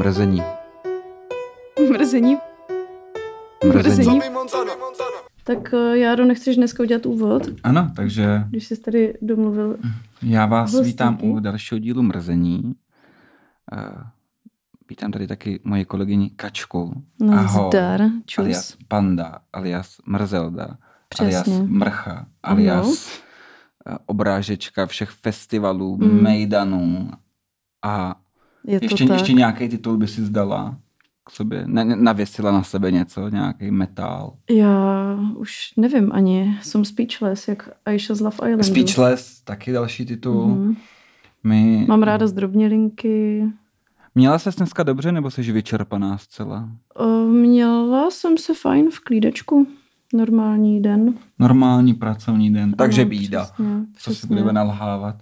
Mrzení. Mrzení? Mrzení. Tak Járo, nechceš dneska udělat úvod? Ano, takže... Když jsi tady domluvil... Já vás vítám u dalšího dílu Mrzení. Vítám tady taky moje kolegyni Kačku. No, Aho, zdar, čus. Alias Panda, alias Mrzelda, přesně. Alias Mrcha, alias obrážečka všech festivalů, mejdanů a je ještě nějaký titul by si zdala k sobě, navěsila na sebe něco, nějaký metal. Já už nevím ani, jsem speechless, jak Aisha's Love Island. Speechless, taky další titul. Mm. Mám ráda zdrobnělinky. Měla ses dneska dobře, nebo jsi vyčerpaná zcela? Měla jsem se fajn v klídečku. Normální den. Normální pracovní den, takže ano, bída. Přesně, co si budeme nalhávat.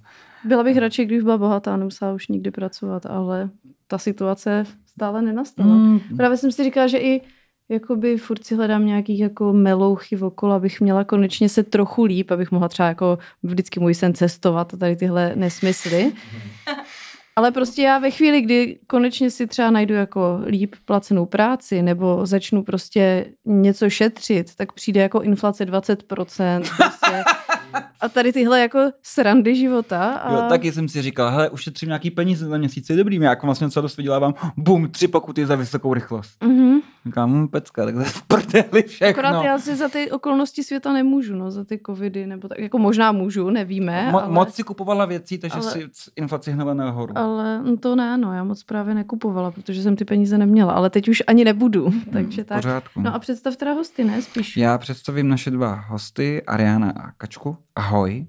Byla bych radši, když byla bohatá, nemusela už nikdy pracovat, ale ta situace stále nenastala. Mm. Právě jsem si říkala, že i jakoby furt si hledám nějaký jako melouchy okolo, abych měla konečně se trochu líp, abych mohla třeba jako vždycky můj sen cestovat a tady tyhle nesmysly. Ale prostě já ve chvíli, kdy konečně si třeba najdu jako líp placenou práci nebo začnu prostě něco šetřit, tak přijde jako inflace 20%. Prostě. A tady tyhle jako srandy života. A... Jo, taky jsem si říkal, hele, ušetřím nějaký peníze za měsíc, je dobrý, já jako vlastně co dost vydělávám, bum, 3 pokuty za vysokou rychlost. Mm-hmm. Říkám, pecka, takhle v prdeli všechno. Akorát já si za ty okolnosti světa nemůžu, no, za ty covidy, nebo tak, jako možná můžu, nevíme. Ale... Moc si kupovala věcí, takže si inflaci hnala nahoru. Ale to ne, no, já moc právě nekupovala, protože jsem ty peníze neměla, ale teď už ani nebudu, takže tak. Pořádku. No a představ teda hosty, ne, spíš. Já představím naše dva hosty, Ariána a Kačku. Ahoj.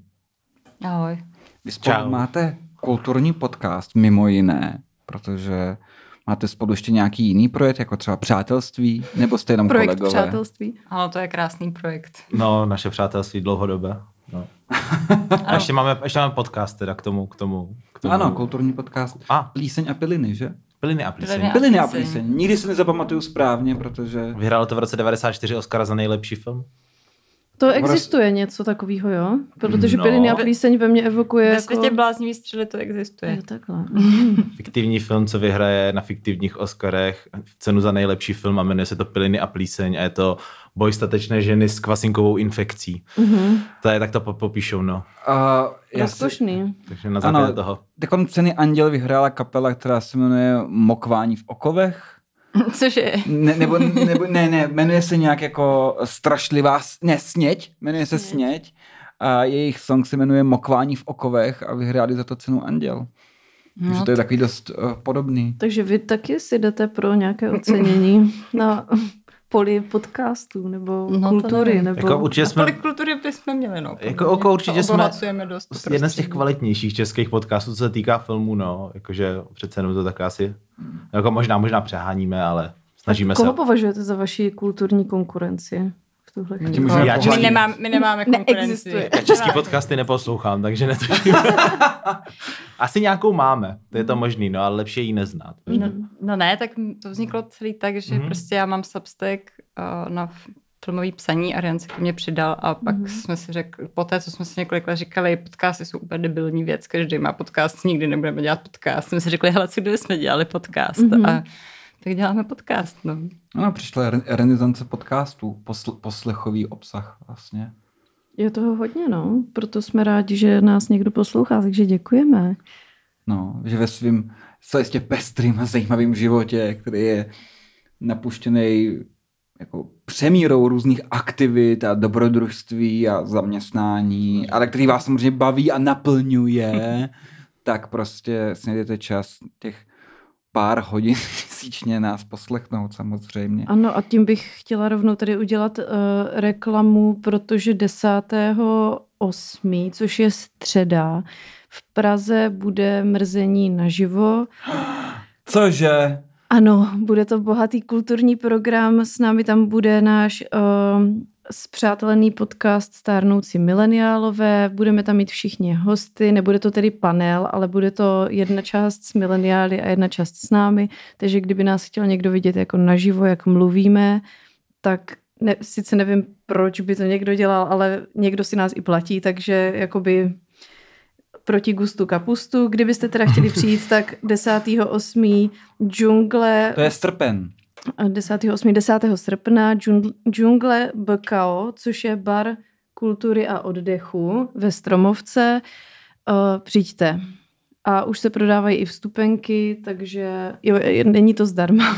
Ahoj. Vy spolu máte kulturní podcast, mimo jiné, protože máte spolu ještě nějaký jiný projekt, jako třeba přátelství, nebo jste jenom projekt kolegové? Projekt přátelství. Ano, to je krásný projekt. No, naše přátelství dlouhodobé. No. A ještě máme podcast teda k tomu. Ano, kulturní podcast. Plíseň a piliny, že? Piliny a plíseň. Nikdy se nezapamatuju správně, protože... Vyhrálo to v roce 1994 Oscara za nejlepší film. To existuje něco takového, jo? Protože Piliny a plíseň ve mně evokuje... Ve světě bláznivý střely to existuje. Jo, takhle. Fiktivní film, co vyhraje na fiktivních Oscarech cenu za nejlepší film a jmenuje se to Piliny a plíseň a je to boj statečné ženy s kvasinkovou infekcí. Mm-hmm. To je, tak to popíšou, no. Rozkošný. Takže na základě toho. Takovou ceny Anděl vyhrála kapela, která se jmenuje Mokvání v okovech. Cože? Ne, jmenuje se nějak jako strašlivá, ne, Sněť, jmenuje se Sněť a jejich song se jmenuje Mokvání v okovech a vyhráli za to cenu Anděl. No, takže to je takový dost podobný. Takže vy taky si jdete pro nějaké ocenění na poli podcastů nebo kultury. Nebo... Jako určitě jsme... Poli kultury bychom měli, no. Jako určitě jsme jeden z těch kvalitnějších českých podcastů, co se týká filmů, no. Jakože přece jenom to tak asi... Jako možná přeháníme, ale snažíme se. Koho považujete za vaši kulturní konkurenci? V tuhle my nemáme konkurenci. Já český podcasty neposlouchám, takže netuším. Asi nějakou máme, to je to možný, no, ale lepší ji neznát. No ne, tak to vzniklo celý tak, že prostě já mám Substack na filmový psaní a Rian se ke mně přidal a pak jsme si řekli, poté, co jsme si několik let říkali, podcasty jsou úplně debilní věc, každý má podcast, nikdy nebudeme dělat podcast. Jsme si řekli, hele, co kdyby jsme dělali podcast a tak děláme podcast, no. Ano, přišla renesance podcastů, poslechový obsah vlastně. Je toho hodně, no, proto jsme rádi, že nás někdo poslouchá, takže děkujeme. No, že ve svým celistě pestrým a zajímavým životě, který je napuštěný jako přemírou různých aktivit a dobrodružství a zaměstnání, ale který vás samozřejmě baví a naplňuje, tak prostě si najdete čas těch pár hodin měsíčně nás poslechnout samozřejmě. Ano, a tím bych chtěla rovnou tady udělat reklamu, protože 10.8., což je středa, v Praze bude Mrzení naživo. Cože? Ano, bude to bohatý kulturní program, s námi tam bude náš spřátelený podcast Stárnoucí mileniálové, budeme tam mít všichni hosty, nebude to tedy panel, ale bude to jedna část s mileniály a jedna část s námi, takže kdyby nás chtěl někdo vidět jako naživo, jak mluvíme, tak ne, sice nevím, proč by to někdo dělal, ale někdo si nás i platí, takže jakoby... proti gustu kapustu. Kdybyste teda chtěli přijít, tak 10.8. džungle... To je srpen. 10. srpna džungle BKO, což je bar kultury a oddechu ve Stromovce. Přijďte. A už se prodávají i vstupenky, takže jo, není to zdarma.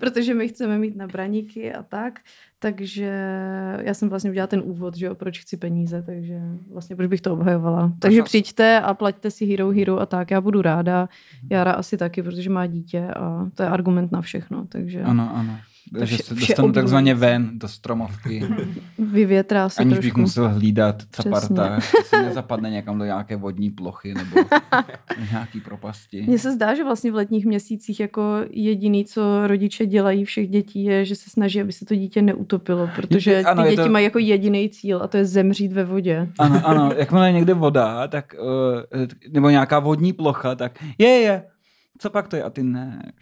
Protože my chceme mít na braníky a tak. Takže já jsem vlastně udělala ten úvod, že jo, proč chci peníze, takže vlastně proč bych to obhajovala. Takže přijďte a plaťte si Hero Hero a tak, já budu ráda. Jára asi taky, protože má dítě a to je argument na všechno, takže... Ano, ano. Takže se dostanu takzvaně ven do Stromovky. Vyvětrá se aniž trošku. Aniž bych musel hlídat caparta, se nezapadne někam do nějaké vodní plochy nebo nějaký propasti. Mně se zdá, že vlastně v letních měsících jako jediný, co rodiče dělají všech dětí, je, že se snaží, aby se to dítě neutopilo, protože ano, ty děti to... mají jako jediný cíl a to je zemřít ve vodě. Ano, ano. Jakmile je někde voda, tak, nebo nějaká vodní plocha, tak je. Co pak to je? A ty ne.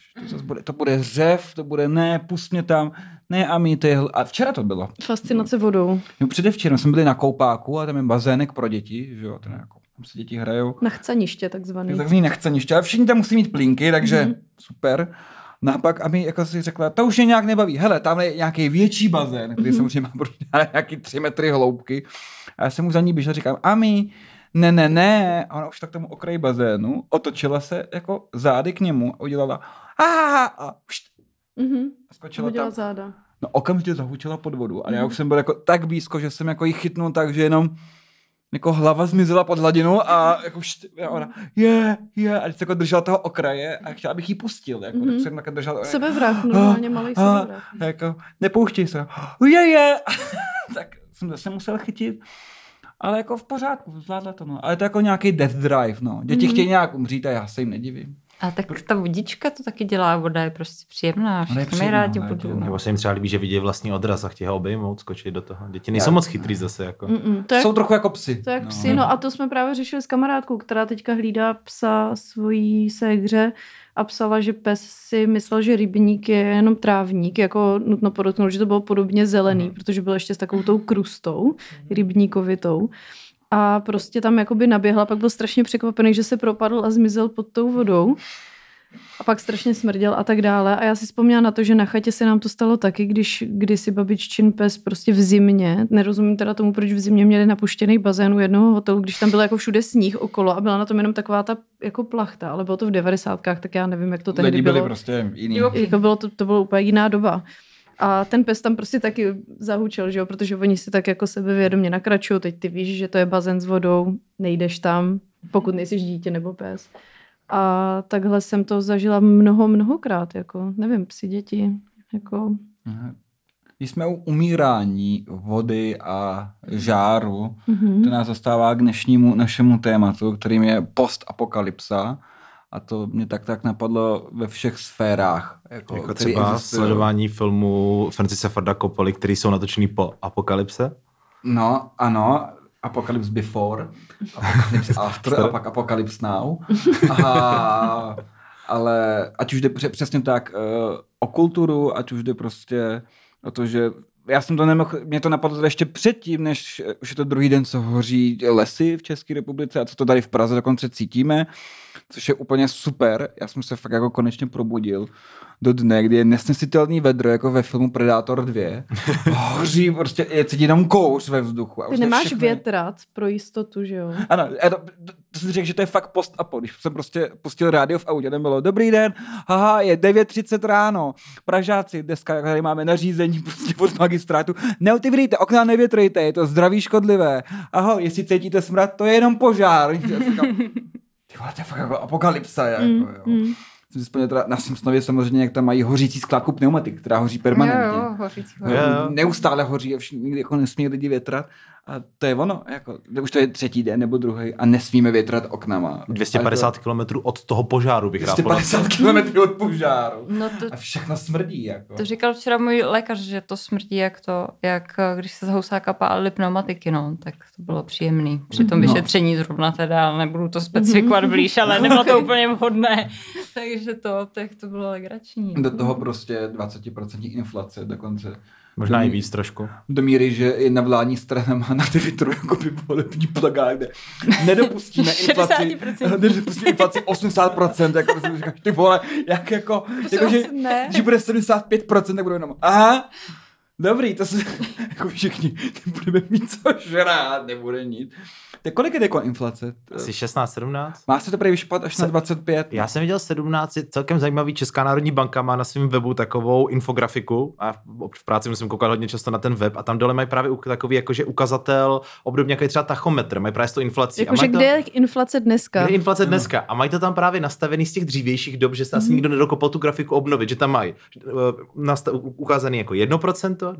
To bude řev, to bude ne, pust mě tam. Ne, a my to je... A včera to bylo. Fascinace vodou. No, předevčera jsme byli na koupáku a tam je bazének pro děti, že jo, to jako, tam se děti hrajou. Na chcaniště takzvaný. Takzvaný na chcaniště, ale všichni tam musí mít plínky, takže super. No a pak a my jako si řekla, to už mě nějak nebaví. Hele, tamhle je nějaký větší bazén, který samozřejmě má nějaký 3 metry hloubky. A já jsem už za ní běžel, říkám, a my... Ne. A ona už tak tomu okraji bazénu otočila se jako zády k němu a udělala a skočila tam. Záda. No okamžitě zahučela pod vodu. A já už jsem byl jako tak blízko, že jsem jako ji chytnul tak, že jenom jako hlava zmizela pod hladinu a jako ona je. A když se jako držela toho okraje a chtěla, abych ji pustil. Jako, tak jsem jako držela. Sebevrach, normálně malej sebevrach. Jako nepouštěj se. Tak jsem zase musel chytit. Ale jako v pořádku, zvládla to, no. Ale to jako nějaký death drive, no. Děti chtějí nějak umřít a já se jim nedivím. A tak ta vodička to taky dělá, voda je prostě příjemná. Všichni mají rádi vodu. Nebo se jim třeba líbí, že vidí vlastní odraz a chtějí ho obejmout, skočit do toho. Děti nejsou moc chytrý zase, jako. Jsou trochu jako psi. To je jak psi, no a to jsme právě řešili s kamarádkou, která teďka hlídá psa svojí ségře a psala, že pes si myslel, že rybník je jenom trávník, jako nutno podotknout, že to bylo podobně zelený, protože byl ještě s takovou tou krustou rybníkovitou. A prostě tam jakoby naběhla, pak byl strašně překvapený, že se propadl a zmizel pod tou vodou. A pak strašně smrděl a tak dále. A já si vzpomněla na to, že na chatě se nám to stalo taky, když kdysi babiččin pes prostě v zimě, nerozumím teda tomu, proč v zimě měli napuštěný bazén u jednoho hotelu, když tam byla jako všude sníh okolo a byla na tom jenom taková ta jako plachta, ale bylo to v 90kách, tak já nevím, jak to tehdy bylo. Lidi byli prostě jiný. Jako bylo to bylo úplně jiná doba. A ten pes tam prostě taky zahučel, že jo, protože oni si tak jako sebevědomě nakračují, teď ty víš, že to je bazén s vodou, nejdeš tam, pokud nejsi dítě nebo pes. A takhle jsem to zažila mnohokrát, jako, nevím, psi, děti, jako... Když jsme u umírání vody a žáru, to nás zastává k dnešnímu našemu tématu, kterým je postapokalypsa. A to mě tak napadlo ve všech sférách. Jako třeba sledování filmů Francise Forda Coppoly, který jsou natočený po apokalypse? No, ano. Apocalypse Before, Apocalypse After a pak Apocalypse Now. Ale ať už jde přesně tak o kulturu, ať už jde prostě o to, že já jsem to nemohl, mě to napadlo ještě předtím, než už je to druhý den, co hoří lesy v České republice a co to tady v Praze dokonce cítíme, což je úplně super. Já jsem se fakt jako konečně probudil do dne, kdy je nesnesitelný vedro, jako ve filmu Predator 2. Hoří, prostě je cítí jenom kouř ve vzduchu. Ty nemáš všechny... větrat pro jistotu, že jo? Ano, to jsem řekl, že to je fakt post-apo. Když jsem prostě pustil rádio v autě, tam bylo dobrý den, haha, je 9:30 ráno, Pražáci, dneska tady máme nařízení prostě od magistrátu, neotevřete okna, nevětrejte, je to zdraví škodlivé. Ahoj, jestli cítíte smrad, to je jenom požár. To je fakt jako apokalypsa, jako, jo. Jsem si vzpomněl teda na Simpsonově samozřejmě, jak tam mají hořící skládku pneumatik, která hoří permanentně. Jo, hořící. Neustále hoří a nikdy jako nesmí lidi větrat. A to je ono, jako, už to je třetí den nebo druhý a nesmíme větrat oknama. 250 kilometrů od toho požáru bych rád. 250 kilometrů od požáru. No to, a všechno smrdí. Jako. To říkal včera můj lékař, že to smrdí, jak když se z housáka pálily pneumatiky, no, tak to bylo příjemný. Při tom vyšetření zrovna teda, nebudu to specifikovat blíž, ale nebylo to úplně vhodné. Takže to bylo legrační. Do toho prostě 20% inflace dokonce. Možná i víc trošku. Do míry, že jedna vládní strana má na Twitteru jako by volební plakát, kde nedopustíme inflaci, 80%, jako jsem říkal, ty vole, jak jako že bude 75%, tak budeme jenom, aha, dobrý, to se, jako všichni, nebudeme mít co žrát, nebude nic. Tak kolik je jako inflace? Asi 16-17. Má se to prý vyšpat až na 25. Já jsem viděl 17, celkem zajímavý. Česká národní banka má na svém webu takovou infografiku a v práci musím koukat hodně často na ten web a tam dole mají právě takový jakože ukazatel, obdobně jako je třeba tachometr, mají právě s tou inflací. Jakože kde je inflace dneska? Kde je inflace dneska? A mají to tam právě nastavený z těch dřívějších dob, že se asi nikdo nedokopal tu grafiku obnovit, že tam mají ukázaný jako 1%, 2%,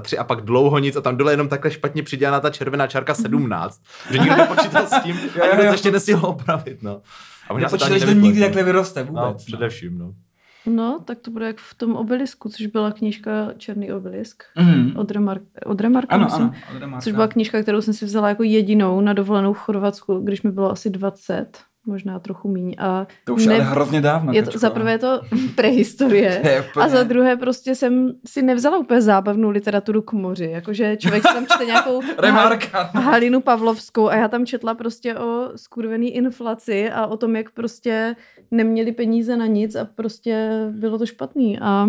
3% a pak dlouho nic a tam dole jenom takhle špatně přidělaná ta červená čárka 17. Že nikdo nepočítal s tím, a nikdo to ještě nestihl opravit, no. A nepočítal, že to nikdy takhle vyroste vůbec. No, především, no. No, tak to bude jak v tom Obelisku, což byla knížka Černý obelisk od Remarque, myslím. Ano, což byla knížka, kterou jsem si vzala jako jedinou na dovolenou v Chorvatsku, když mi bylo asi 20, možná trochu míň. A to už ale hrozně dávno. Za prvé je to prehistorie a za druhé prostě jsem si nevzala úplně zábavnou literaturu k moři. Jakože člověk si tam čte nějakou Halinu Pavlovskou a já tam četla prostě o skurvený inflaci a o tom, jak prostě neměli peníze na nic a prostě bylo to špatný. A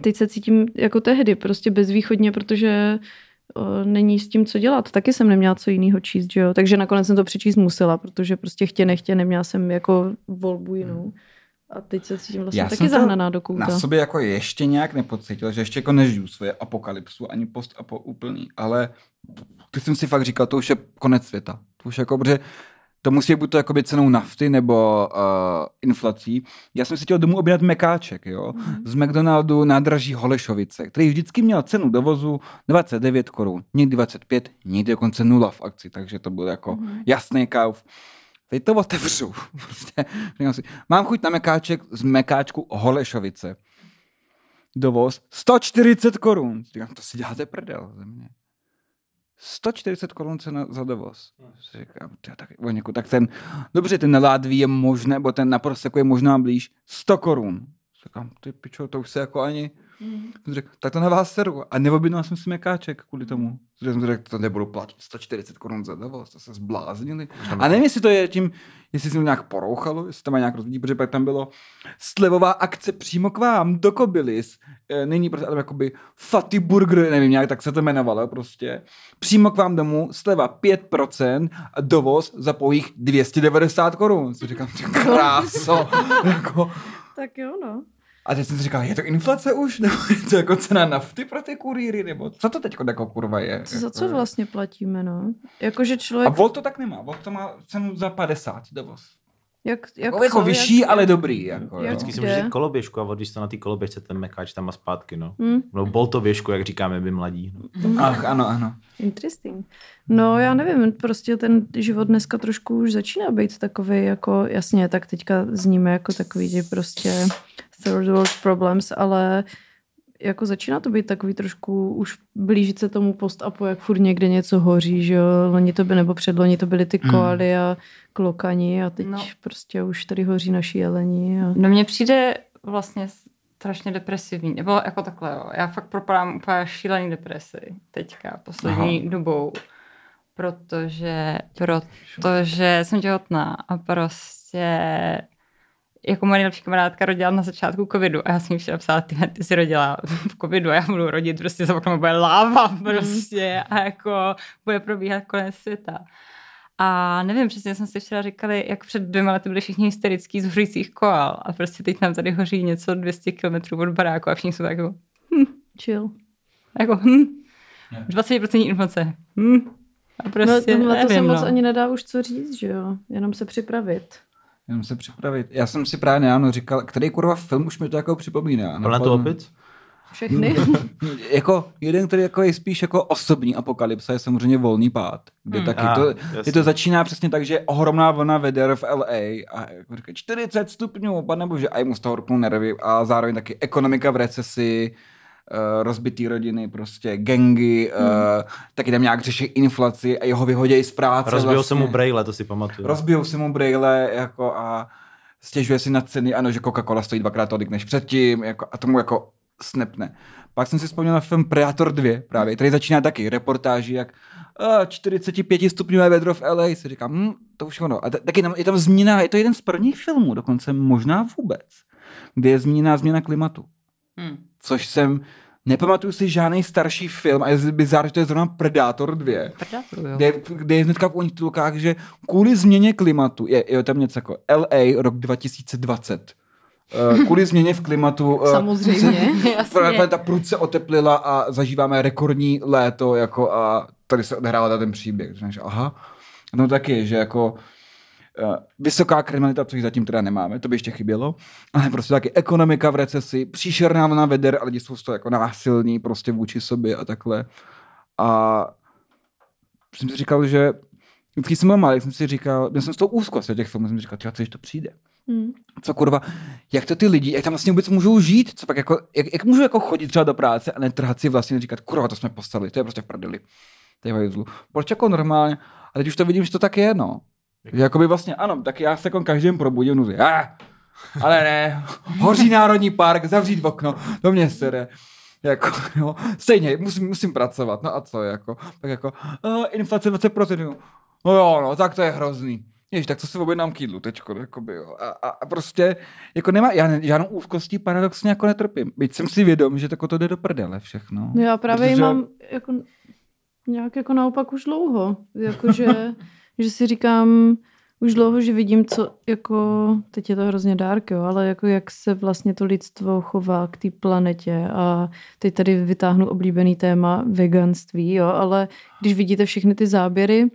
teď se cítím jako tehdy, prostě bezvýchodně, protože není s tím co dělat. Taky jsem neměla co jiného číst, že jo. Takže nakonec jsem to přečíst musela, protože prostě chtě nechtě neměla jsem jako volbu jinou. A teď se cítím vlastně taky zahnaná do kouta. Já jsem na sobě jako ještě nějak nepocítila, že ještě jako nežiju svoje apokalypsu, ani postapo úplný, ale když jsem si fakt říkal, to už je konec světa. To už jako, protože to musí být to jakoby cenou nafty nebo inflací. Já jsem si chtěl domů objednat mekáček, jo? Z McDonaldu nádraží Holešovice, který vždycky měl cenu dovozu 29 korun, někdy 25, někdy dokonce 0 v akci, takže to byl jako jasný kauf. Teď to otevřu. Mám chuť na mekáček z mekáčku Holešovice. Dovoz 140 korun. Říkám, to si děláte prdel ze mě. 140 korun cena za dovoz. Říkám, tak ten, dobře, ten na Ládví je možné, nebo ten na Proseku je možná blíž 100 korun. Říkám, ty pičo, to už se jako ani... Řekl, tak to na vás seru. A neobjednal jsem si mekáček kvůli tomu. Řekl, to nebudu platit 140 korun za dovoz, to se zbláznili. A nevím, jestli to je tím, jestli se to nějak porouchalo, jestli to má nějak rozhodí, protože pak tam bylo slevová akce přímo k vám, do Kobylis. Nyní prostě, ale jakoby Fatty Burger, nevím nějak, tak se to jmenovalo prostě. Přímo k vám domů, sleva 5% a dovoz za pouhých 290 korun. Říkám, kráso. Jako... Tak jo, no. A teď jsem si říkal, je to inflace už? Nebo je to jako cena nafty pro ty kurýry? Nebo co to teď jako kurva je? Co, za co vlastně platíme, no? Jako, že člověk... A Volt to tak nemá. Volt to má cenu za 50 dovoz. Jako vyšší, ale dobrý. Jako, jak vždycky si můžeš říct koloběžku a odvíš to na té koloběžce, ten mekáč tam a zpátky, no. No boltověžku, jak říkáme, by mladí. No. Ach, ano. Interesting. No, já nevím, prostě ten život dneska trošku už začíná být takovej, jako, jasně, tak teďka zníme jako takový, že prostě third world problems, ale jako začíná to být takový trošku už blížit se tomu post-upu, jak furt někde něco hoří, že jo, loni to by nebo předloni to byly ty koaly a klokani a teď prostě už tady hoří naši jeleni. A... No mně přijde vlastně strašně depresivní, nebo jako takhle, jo. Já fakt propadám úplně šílený depresi teďka, poslední dobou, protože jsem těhotná a prostě... Jako moje nejlepší kamarádka rodila na začátku covidu a já jsem jí včera psala, ty jsi rodila v covidu a já budu rodit, prostě za oknem bude láva prostě a jako bude probíhat konec světa. A nevím, přesně jsme si včera říkali, jak před 2 lety byli všichni hysterický z hořících koal a prostě teď nám tady hoří něco 200 kilometrů od baráku a všichni jsou tak jako chill. Jako 20% inflace. A prostě no, nevím, to se moc ani nedá už co říct, že jo? Jenom se připravit. Já jsem si právě nedávno říkal, který kurva film už mi to jako připomíná. Byla to opět? Všechny? Jako jeden, který jako je spíš jako osobní apokalypsa, je samozřejmě Volný pád. Kde taky to začíná přesně tak, že je ohromná vlna veder v LA a jako říká 40 stupňů, pane bože, a jim z toho rupnou nervy a zároveň taky ekonomika v recesi, rozbitý rodiny, prostě gangy, taky tam nějak řeší inflaci a jeho vyhodějí z práce. Rozbijou se mu brejle, to si pamatuju. Jako a stěžuje si na ceny, ano, že Coca-Cola stojí 2x tolik než předtím, jako, a tomu jako snapne. Pak jsem si vzpomněl na film Predator 2 právě, který začíná taky reportáží, jak 45 stupňové vedro v LA, si říkám, to už ono. A taky je tam změna, je to jeden z prvních filmů, dokonce možná vůbec, kde je změna klimatu. Což jsem, nepamatuju si žádný starší film, a je bizár, že to je zrovna Predator 2. Predator, jo. Kde je hnedka v titulkách, že kvůli změně klimatu, je tam něco jako LA rok 2020. Kvůli změně v klimatu samozřejmě, ta prudce oteplila a zažíváme rekordní léto jako a tady se odhrává ten příběh. Takže, aha, no taky, že jako vysoká kriminalita, což zatím teda nemáme, to by ještě chybělo, ale prostě taky ekonomika v recesi, příšerná vlna veder a lidi jsou z toho jako násilní prostě vůči sobě a takhle. A jsem si říkal, že vždycky jsem byl malý, jsem si říkal, měl jsem z toho úzkost těch filmů, jsem si říkal, co to přijde. Co kurva, jak to ty lidi, jak tam vlastně vůbec můžou žít, co pak jako, jak můžu jako chodit třeba do práce a netrhat si vlastně říkat, kurva, to jsme postali, to je prostě v prdeli. Proč jako normálně, a teď už to vidím, že to tak je, no. Jakoby vlastně, ano, tak já se jako každým probudím, no, ale ne, hoří národní park, zavřít okno, do mě sere. Jako, no, stejně, musím pracovat, no a co, jako, tak jako, inflace 20%, no jo, no, tak to je hrozný. Jež, tak co si objednám k jídlu teďko, jakoby, jo. A prostě, jako nemá, já žádnou úzkostí paradoxně jako netrpím. Byť jsem si vědom, že to jde do prdele všechno. No já právě protože... mám jako, nějak jako naopak už dlouho. Jakože, že si říkám už dlouho, že vidím, co jako, teď je to hrozně dark, jo, ale jako jak se vlastně to lidstvo chová k té planetě a teď tady vytáhnu oblíbený téma veganství, jo, ale když vidíte všechny ty záběry,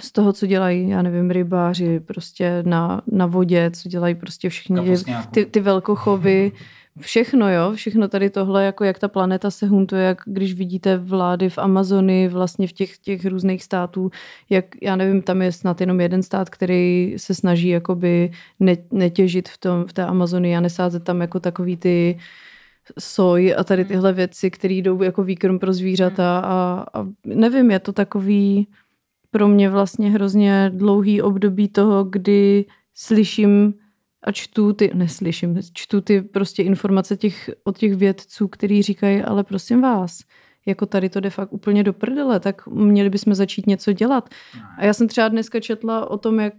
z toho, co dělají, já nevím, rybáři prostě na vodě, co dělají prostě všichni ty velkochovy, všechno, jo, všechno tady tohle, jako jak ta planeta se huntuje, jak když vidíte vlády v Amazonii, vlastně v těch různých států, jak, já nevím, tam je snad jenom jeden stát, který se snaží jakoby netěžit v té Amazonii a nesázet tam jako takový ty soj a tady tyhle věci, které jdou jako výkrm pro zvířata a nevím, je to takový pro mě vlastně hrozně dlouhý období toho, kdy slyším a čtu ty prostě informace od těch vědců, kteří říkají, ale prosím vás, jako tady to jde fakt úplně do prdele, tak měli bychom začít něco dělat. A já jsem třeba dneska četla o tom, jak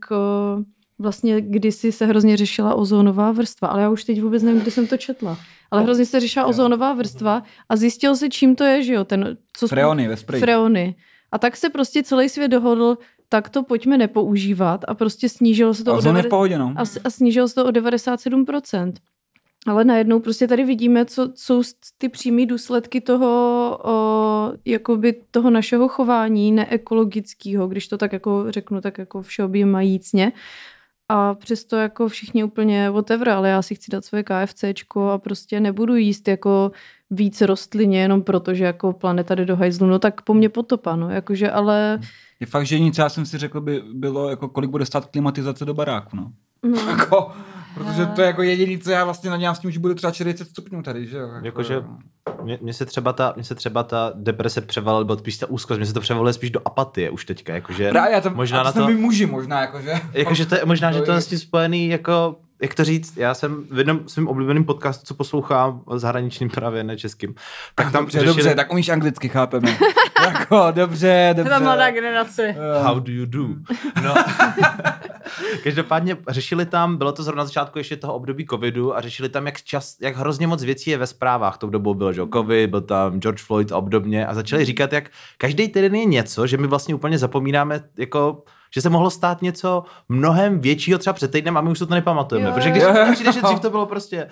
vlastně kdysi se hrozně řešila ozónová vrstva, ale já už teď vůbec nevím, kde jsem to četla. Ale hrozně se řešila ozónová vrstva a zjistilo se, čím to je, že jo? Freony ve spreji. Freony. A tak se prostě celý svět dohodl, tak to pojďme nepoužívat a prostě snížilo se to snížilo se to o 97%. Ale najednou prostě tady vidíme, co jsou ty přímé důsledky toho našeho chování neekologického, když to tak jako řeknu, tak jako všeobjímajícně. A přesto jako všichni úplně whatever, ale já si chci dát svoje KFCčko a prostě nebudu jíst jako víc rostlině, jenom proto, že jako planeta jde do hajzlu, no tak po mně potopa, no, jakože, ale... Je fakt, že nic, já jsem si řekl, by bylo, jako kolik bude stát klimatizace do baráku, no. Jako, protože to je jako jediný, co já vlastně nadělám s tím, že bude třeba 40 stupňů tady, že jo. Jakože mě se třeba ta deprese převalila, nebo spíš ta úzkost, mě se to převaluje spíš do apatie už teďka, jakože... Právě, to, možná na to... muži možná, jakože... Jakože to je možná, že to je s tím spojený, jako... Jak to říct, já jsem v jednom svým oblíbeným podcastu, co poslouchám, zahraničním právě, ne českým. Tak tam dobře, tak umíš anglicky, chápeme. Jako, dobře. Ta mladá generace. How do you do? No. Každopádně řešili tam, bylo to zrovna začátku ještě toho období covidu a řešili tam, jak hrozně moc věcí je ve zprávách. Tou dobou bylo, že covid, byl tam George Floyd a obdobně a začali říkat, jak každý týden je něco, že my vlastně úplně zapomínáme, jako... že se mohlo stát něco mnohem většího třeba před týdnem a my už to nepamatujeme. Protože když přijde, že dřív to bylo prostě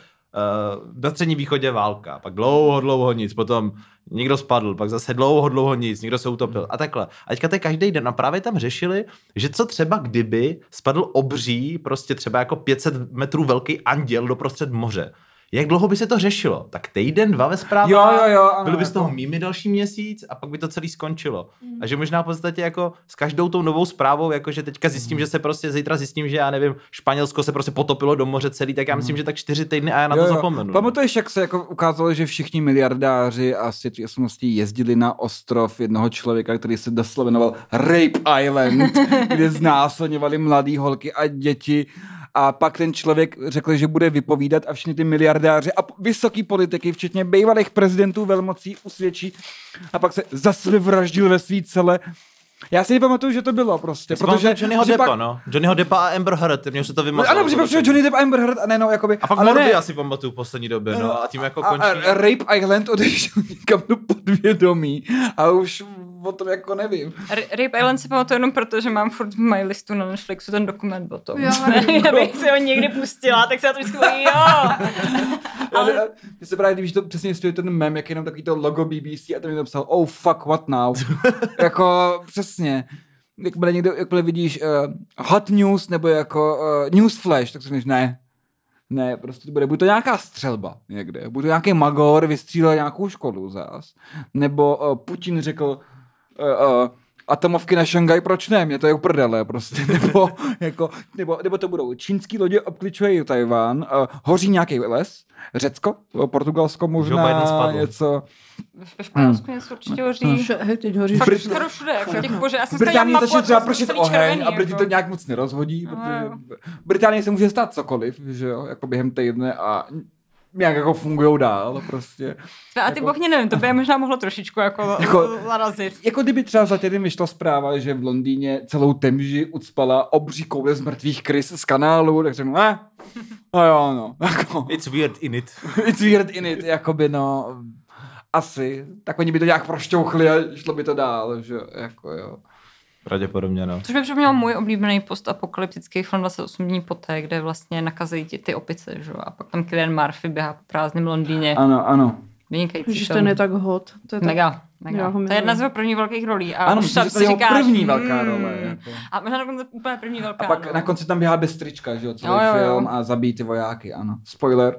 na Středním východě válka, pak dlouho nic, potom někdo spadl, pak zase dlouho nic, někdo se utopil a takhle. A teďka to je každý den a právě tam řešili, že co třeba kdyby spadl obří, prostě třeba jako 500 metrů velký anděl doprostřed moře. Jak dlouho by se to řešilo? Tak týden, dva ve zprávách, byly by z toho mými další měsíc a pak by to celý skončilo. A že možná v podstatě jako s každou tou novou zprávou, jakože teďka zjistím, že se prostě zítra zjistím, že já nevím, Španělsko se prostě potopilo do moře celý, tak já myslím, že tak 4 týdny a já na to zapomenu. Pamatuješ, jak se jako ukázalo, že všichni miliardáři a světové osobnosti jezdili na ostrov jednoho člověka, který se doslova jmenoval Rape Island, kde znásilňovali mladý holky a děti. a pak ten člověk řekl, že bude vypovídat a všichni ty miliardáři a vysoký politiky, včetně bývalých prezidentů velmocí, usvědčí a pak se zase vraždil ve svý cele. Já si nepamatuju, že to bylo prostě. Protože Johnnyho Deppa, pak... no. Johnnyho Deppa a Amber Heard, mě už se to vymazalo. Ano, protože Johnny Depp a Amber Heard a ne, no, jakoby. A pak Mordy asi pamatuju v poslední době, no, a tím jako končí. A Rape Island odešel někam do podvědomí a už o tom jako nevím. Rape Island si pamatuju jenom proto, že mám furt v my listu na Netflixu ten dokument o tom. Já bych si ho někdy pustila, tak se na to vždycky mluví, jo. Mně se právě, když to přesně stojí ten mem, jak jenom takový to logo BBC a tam mi napsal, oh fuck, what now? Jako přesně. Jakmile někdo, jakmile vidíš hot news nebo jako news flash, tak si říkáš, ne, prostě to bude. Bude to nějaká střelba někde. Bude to nějaký magor, vystřílel nějakou školu zás. Nebo Putin řekl atomovky na Šangaj, proč ne? Mě to je uprdele prostě. Nebo, jako, nebo to budou čínský lodě obkličují Tajván, hoří nějaký les, Řecko, Portugalsko možná něco... Ve Španělsku něco určitě hoří. Hej, teď hoří. Fakt skoro všude. Británie začne třeba pršet oheň a Briti to nějak moc nerozhodí. Británie se může stát cokoliv, že jo, jako během týdne a... nějak jako fungujou dál, prostě. A ty jako... bohně nevím, to by možná mohlo trošičku jako narazit. Jako kdyby třeba za týden vyšla zpráva, že v Londýně celou Temži ucpala obří koule z mrtvých krys z kanálu, tak řeknu, no jo, no. Jako... It's weird in it, jakoby, no, asi. Tak oni by to nějak prošťouchli a šlo by to dál, že jako jo. Pravděpodobně, no. Což by připomněl můj oblíbený postapokalyptický film 28 dní poté, kde vlastně nakazují ty opice, že? A pak tam Cillian Murphy běhá po prázdném Londýně. Ano. Vynikající. Ježiš, ten je tak hot. To je tak... Mega. To je jedna z jeho prvních velkých rolí. A ano, to je jeho první velká role. Jako. A možná dokonce úplně první velká. A pak na konci tam běhá bez trička, že jo, celý film a zabíjí ty vojáky, ano. Spoiler.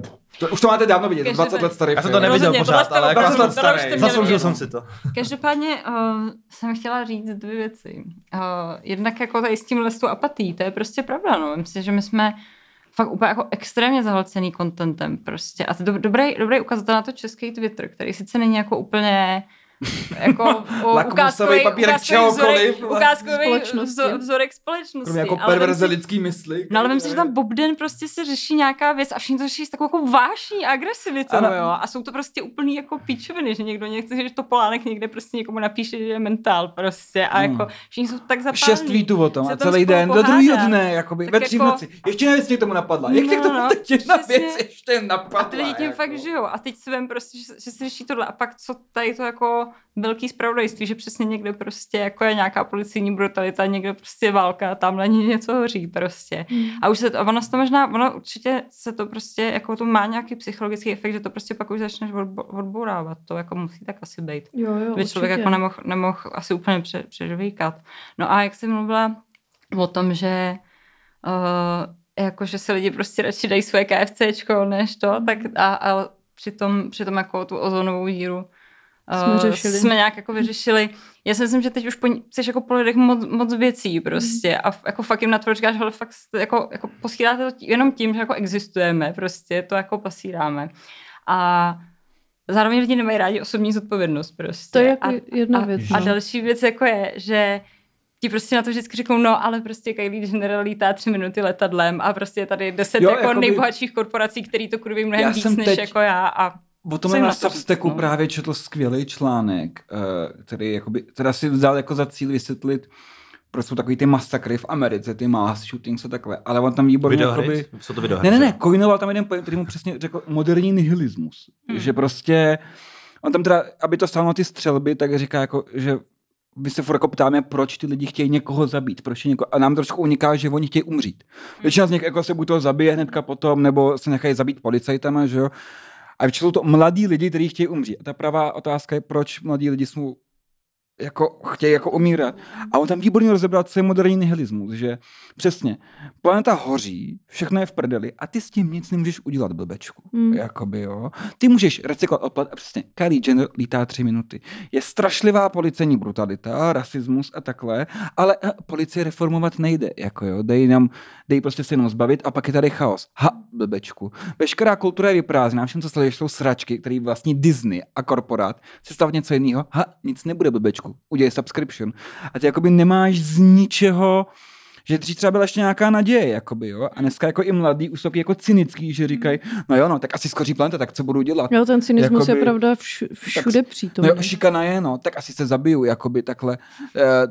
Už to máte dávno vidět, 20 let starý film. Já jsem to neviděl pořád, ale 20 let starý. Zasloužil jsem si to. Každopádně jsem chtěla říct dvě věci. Jednak jako tady s tímhle s tou apatií, to je prostě pravda, no. Myslím, že my jsme fakt úplně jako extrémně zahlcený contentem prostě. A to dobrý ukazatel na to český Twitter, který sice není jako úplně jako ukázkový vzorek společnosti. Kromě jako perverze lidský mysli. No ale vím si, že tam Bobden prostě se řeší nějaká věc a všichni to řeší s takovou jako vášní agresivitou, jo. A jsou to prostě úplný jako píčoviny, že někdo nechce, že to Topolánek někde prostě někomu napíše, že je mentál prostě a jako všichni jsou tak zapálení. 6 tweetů o tom a celý den, do druhého dne, jakoby, ve 3 v noci. Ještě nevěc tě k tomu napadla. Jak tě k tomu jedna věc ještě napadla. A ty lidi tím fakt žijou a teď se vem prostě, že se řeší tohle a pak co tady to jako velký zpravodajství, že přesně někde prostě jako je nějaká policijní brutalita, někde prostě válka, tamhle něco hoří prostě. A už se to, ono určitě se to prostě, jako to má nějaký psychologický efekt, že to prostě pak už začneš odbourávat, to jako musí tak asi být. Jo, když člověk jako nemohl asi úplně přežvejkat. No a jak jsem mluvila o tom, že jakože se lidi prostě radši dají svoje KFCčko než to, tak a přitom jako tu ozonovou díru jsme nějak jako vyřešili. Já si myslím, že teď už chceš jako po lidech moc věcí prostě a jako fakt jim na to říkáš, hele fakt jako posíláte to jenom tím, že jako existujeme prostě, to jako pasíráme. A zároveň lidi nemají rádi osobní zodpovědnost prostě. To je jako jedna věc. A další věc jako je, že ti prostě na to vždycky říkou, no ale prostě Kylie Jenner lítá 3 minuty letadlem a prostě je tady 10 jako nejbohatších korporací, který to kurví mnohem víc než jako já a o tom na Substacku právě četl skvělý článek, který jakoby, teda si vzal jako za cíl vysvětlit, proč jsou takový ty masakry v Americe, ty mass shootings a takhle, ale on tam výborně... Videohry? Co to videohry? Ne, koinoval tam jeden pojem, který mu přesně řekl moderní nihilismus, že prostě, on tam teda, aby to stalo na ty střelby, tak říká jako, že my se furt jako ptáme, proč ty lidi chtějí někoho zabít, proč a nám trošku uniká, že oni chtějí umřít. Většina z nich jako se buď toho zabije hnedka potom, nebo se nechají zabít policajtama, že jo. A většinou jsou to mladí lidi, kteří chtějí umřít. A ta pravá otázka je, proč mladí lidi jsou jako, chtějí jako umírat. A on tam výborně rozebral, co je moderní nihilismus, že přesně, planeta hoří, všechno je v prdeli a ty s tím nic nemůžeš udělat, blbečku. Jakoby, jo. Ty můžeš recyklovat odpad a přesně, Kylie Jenner lítá 3 minuty. Je strašlivá policejní brutalita, rasismus a takhle, ale policie reformovat nejde, jako jo, dej prostě se jenom zbavit a pak je tady chaos. Blbečku. Veškerá kultura je vyprázdná, všem, co sleduješ, jsou sračky, který vlastní Disney a korporát, se stav něco jiného, nic nebude blbečku, udělej subscription. A ty jakoby nemáš z ničeho že dřív třeba byla ještě nějaká naděje, jakoby, jo, a dneska jako i mladí už jsou jako cynický, že říkají, no jo, no, tak asi skoří planeta, tak co budu dělat? Jo, ten cynismus jakoby, je pravda všude přítomný. No jo, šikana je, no, tak asi se zabiju, jakoby takhle.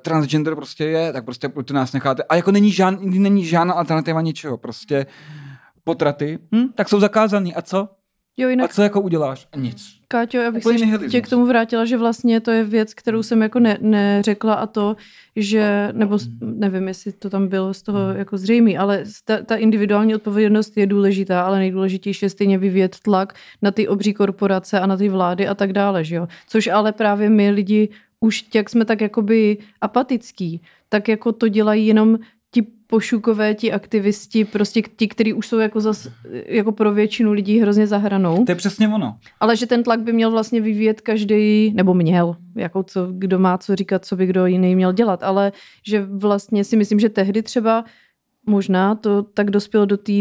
Transgender prostě je, tak prostě to nás necháte. A jako není žádná alternativa ničeho, prostě potraty, tak jsou zakázaný, a co? Jo, jinak... A co jako uděláš? Nic. Káťo, já bych se tě k tomu vrátila, že vlastně to je věc, kterou jsem jako neřekla a to, že, nebo nevím, jestli to tam bylo z toho jako zřejmý, ale ta individuální odpovědnost je důležitá, ale nejdůležitější je stejně vyvíjet tlak na ty obří korporace a na ty vlády a tak dále, že jo. Což ale právě my lidi už, jak jsme tak jakoby apatický, tak jako to dělají jenom ti pošukové, ti aktivisti, prostě ti, kteří už jsou jako, jako pro většinu lidí hrozně za hranou. To je přesně ono. Ale že ten tlak by měl vlastně vyvíjet každý, nebo měl, jako co, kdo má co říkat, co by kdo jiný měl dělat, ale že vlastně si myslím, že tehdy třeba možná to tak dospělo do té,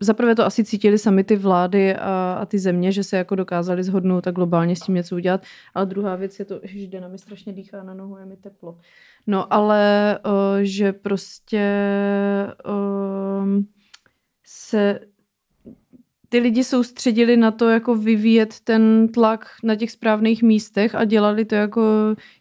zaprvé to asi cítili sami ty vlády a ty země, že se jako dokázali shodnout a globálně s tím něco udělat, ale druhá věc je to, že Dena mi strašně dýchá na nohu, je mi teplo. No ale, že prostě se ty lidi soustředili na to, jako vyvíjet ten tlak na těch správných místech a dělali to jako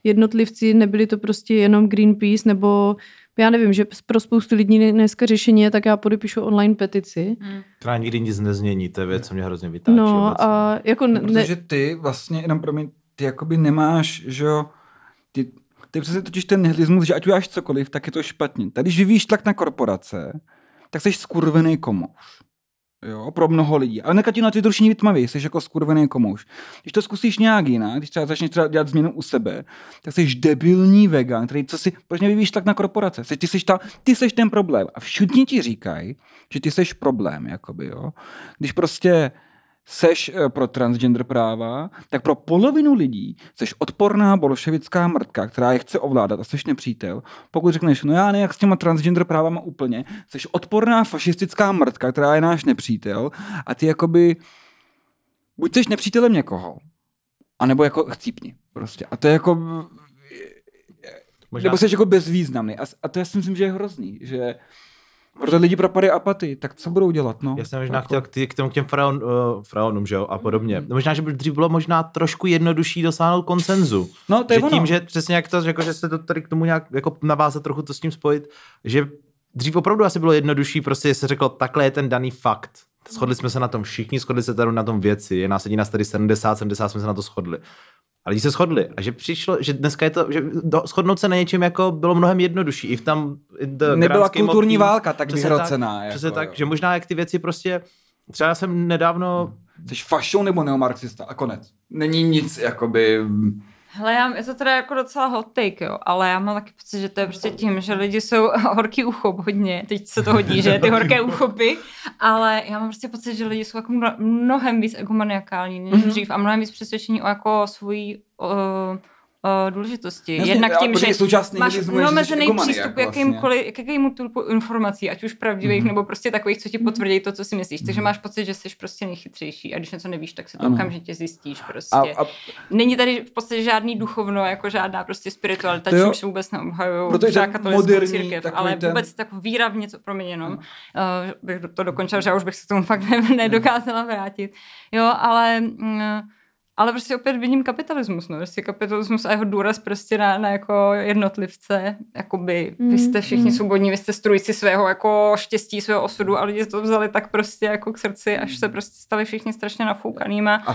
jednotlivci, nebyli to prostě jenom Greenpeace nebo já nevím, že pro spoustu lidí dneska řešení je, tak já podepíšu online petici. Která nikdy nic nezmění, to je věc, co mě hrozně vytáčí. No a jako... Protože ty vlastně, jenom pro mě, ty jakoby nemáš, že jo, ty přesně totiž ten nihilismus, že ať uděláš cokoliv, tak je to špatně. Tady, když vyvíjíš tlak na korporace, tak jsi skurvený komouš. Jo, pro mnoho lidí. Ale neka ti na Twitteru všichni vytmaví, jsi jako skurvený komouš. Když to zkusíš nějak jinak, když třeba začneš dělat změnu u sebe, tak jsi debilní vegan, který co si, proč nevyvíjíš tak na korporace? Ty jsi ten problém. A všichni ti říkají, že ty jsi problém, jakoby, jo. Když prostě seš pro transgender práva, tak pro polovinu lidí seš odporná bolševická mrtka, která je chce ovládat a seš nepřítel. Pokud řekneš, no já nejak s těma transgender právama úplně, seš odporná fašistická mrtka, která je náš nepřítel a ty jakoby buď seš nepřítelem někoho, anebo jako chcípni prostě. A to je jako možná... nebo seš jako bezvýznamný. A to já si myslím, že je hrozný, že proto lidi propadají apatii, tak co budou dělat, no? Já jsem možná chtěl k těm faraonům, že jo, a podobně. Možná, že by dřív bylo možná trošku jednodušší dosáhnout konsenzu. No, to je ono. Tím, že přesně jak to, jako, že se to tady k tomu nějak jako navázat, trochu to s tím spojit, že dřív opravdu asi bylo jednodušší, prostě se řeklo, takhle je ten daný fakt. Shodli jsme se na tom všichni, shodli se tady na tom věci, je nás jediná tady 70 jsme se na to shodli. A lidi se shodli. A že přišlo, že dneska je to, že shodnout se na něčem jako bylo mnohem jednodušší. I v tam nebyla kulturní válka tak vyhrocená. Přesně tak, že možná jak ty věci prostě, třeba jsem nedávno... Jseš fašou nebo neomarxista? A konec. Není nic, jakoby... Hele, je to teda jako docela hot take, jo, ale já mám taky pocit, že to je prostě tím, že lidi jsou horký uchop hodně, teď se to hodí, že ty horké uchopy, ale já mám prostě pocit, že lidi jsou jako mnohem víc egomaniakální než dřív a mnohem víc přesvědčení o jako svojí důležitosti. Jasně, jednak tím, že máš neomezený přístup k jakému typu informací, ať už pravdivých, nebo prostě takových, co ti potvrdí to, co si myslíš. Takže máš pocit, že jsi prostě nejchytřejší a když něco nevíš, tak se to okamžitě zjistíš prostě. Není tady v podstatě žádný duchovno, jako žádná prostě spiritualita, čím se vůbec neobhajují, protože katolickou církev, ale vůbec tak víra v něco proměněno. Bych to dokončila, že já už bych se tomu fakt nedokázala vrátit. Jo, ale prostě opět vidím kapitalismus, no. Prostě kapitalismus a jeho důraz prostě na jako jednotlivce, jakoby vy jste všichni svobodní, vy jste strůjci svého jako štěstí, svého osudu a lidi to vzali tak prostě jako k srdci, až se prostě stali všichni strašně nafoukanýma.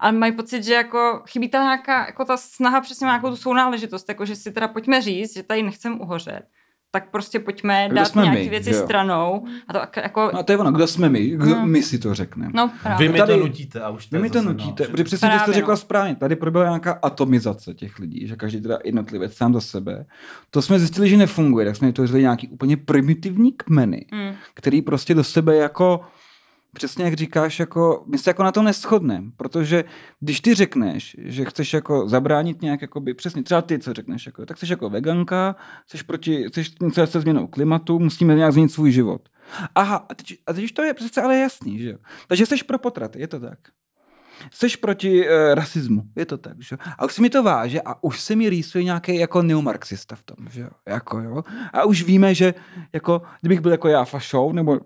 Ale mají pocit, že jako chybí ta nějaká, jako ta snaha přesně nějakou tu sounáležitost, jako že si teda pojďme říct, že tady nechceme uhořet. Tak prostě pojďme dát nějaké věci stranou. A to jako... No a to je ono, kdo jsme my? My si to řekneme. No, vy mi to nutíte a už to Protože přesně ty jste řekla správně. Tady proběhla nějaká atomizace těch lidí, že každý teda jednotlivec sám za sebe. To jsme zjistili, že nefunguje, tak jsme vytvořili nějaký úplně primitivní kmeny, který prostě do sebe jako... Přesně jak říkáš, jako, my se jako na to neshodneme, protože když ty řekneš, že chceš jako zabránit nějak, jakoby, přesně třeba ty, co řekneš, jako, tak jsi jako veganka, jsi něco se změnou klimatu, musíme nějak změnit svůj život. Aha, a teď to je přece ale jasný, že jo? Takže jsi pro potrat, je to tak. seš proti rasismu, je to tak, že? A už se mi to váže a už se mi rýsuje nějaký jako neomarxista v tom, že jako jo. A už víme, že jako, kdybych byl jako já fašoun, nebo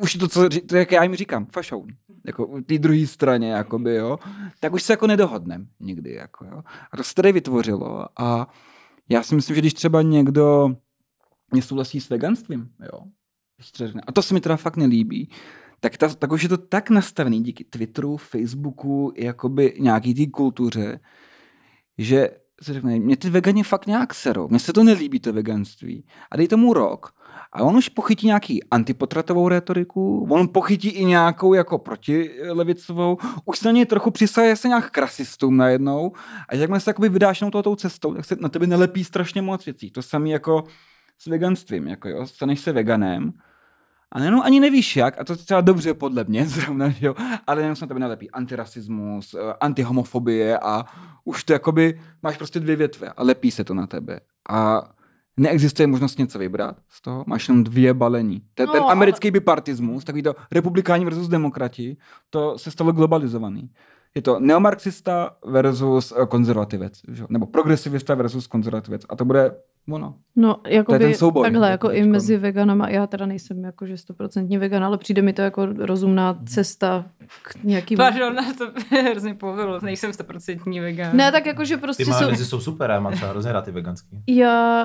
už to, co jak já jim říkám, fašoun, jako té druhé straně, jakoby, jo, tak už se jako nedohodnem nikdy, jako jo. A to se tady vytvořilo a já si myslím, že když třeba někdo nesouhlasí s veganstvím, jo, a to se mi teda fakt nelíbí, tak už je to tak nastavený díky Twitteru, Facebooku, jakoby nějaký té kultuře, že se řekne, mě ty vegani fakt nějak serou, mně se to nelíbí, to veganství. A dej tomu rok a on už pochytí nějaký antipotratovou retoriku, on pochytí i nějakou jako protilevicovou, už se na něj trochu přisaje se nějak k rasistům najednou a jakmile se jakoby vydášnou tou cestou, tak se na tebe nelepí strašně moc věcí. To samé jako s veganstvím, jako jo, staneš se veganem a nejenom ani nevíš jak, a to třeba dobře podle mě zrovna, že jo, ale jenom se na tebe nelepí antirasismus, antihomofobie a už to jakoby máš prostě dvě větve a lepí se to na tebe a neexistuje možnost něco vybrat z toho, máš jenom dvě balení. Ten americký bipartismus, takový to republikáni versus demokrati, to se stalo globalizovaný. Je to neomarxista versus konzervativec, nebo progresivista versus konzervativec a to bude ono. No, jakoby, to je ten soubor, takhle, jako i mezi veganama, já teda nejsem jakože 100% vegan, ale přijde mi to jako rozumná cesta k nějakým... Pardon, na to hrozně povilo, nejsem 100% vegan. Ne, tak jakože prostě ty jsou... Ty jsou super, já mám třeba hrozně rád ty veganský.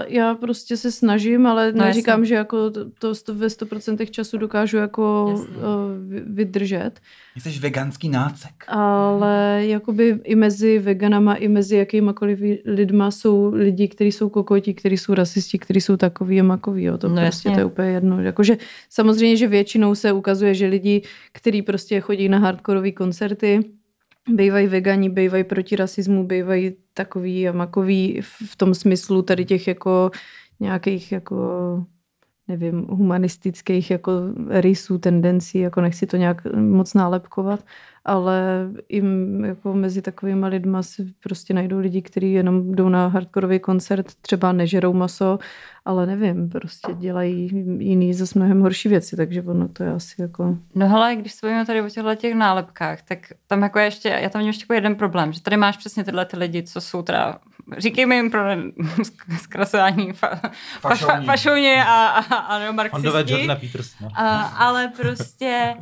Já prostě se snažím, ale no, neříkám, jasný, že jako to ve 100% času dokážu jako vydržet. Jsi veganský nácek. Ale jakoby i mezi veganama, i mezi jakýmakoliv lidma jsou lidi, kteří jsou kokoti, kteří jsou rasisti, kteří jsou takový a makový. Jo. To no, prostě to je úplně jedno. Jakože, samozřejmě, že většinou se ukazuje, že lidi, kteří prostě chodí na hardkorové koncerty, bývají vegani, bývají proti rasismu, bývají takový a makový v tom smyslu tady těch jako nějakých jako... nevím, humanistických jako rysů, tendencí, jako nechci to nějak moc nálepkovat, ale i jako mezi takovýma lidma se prostě najdou lidi, kteří jenom jdou na hardkorový koncert, třeba nežerou maso, ale nevím, prostě dělají jiný zase mnohem horší věci, takže ono to je asi jako... No hele, když se bavíme tady o těch nálepkách, tak tam jako já tam mám ještě jako jeden problém, že tady máš přesně tyhle ty lidi, co jsou teda, říkejme jim pro zkrasování fašouně a neomarxisti, ale prostě...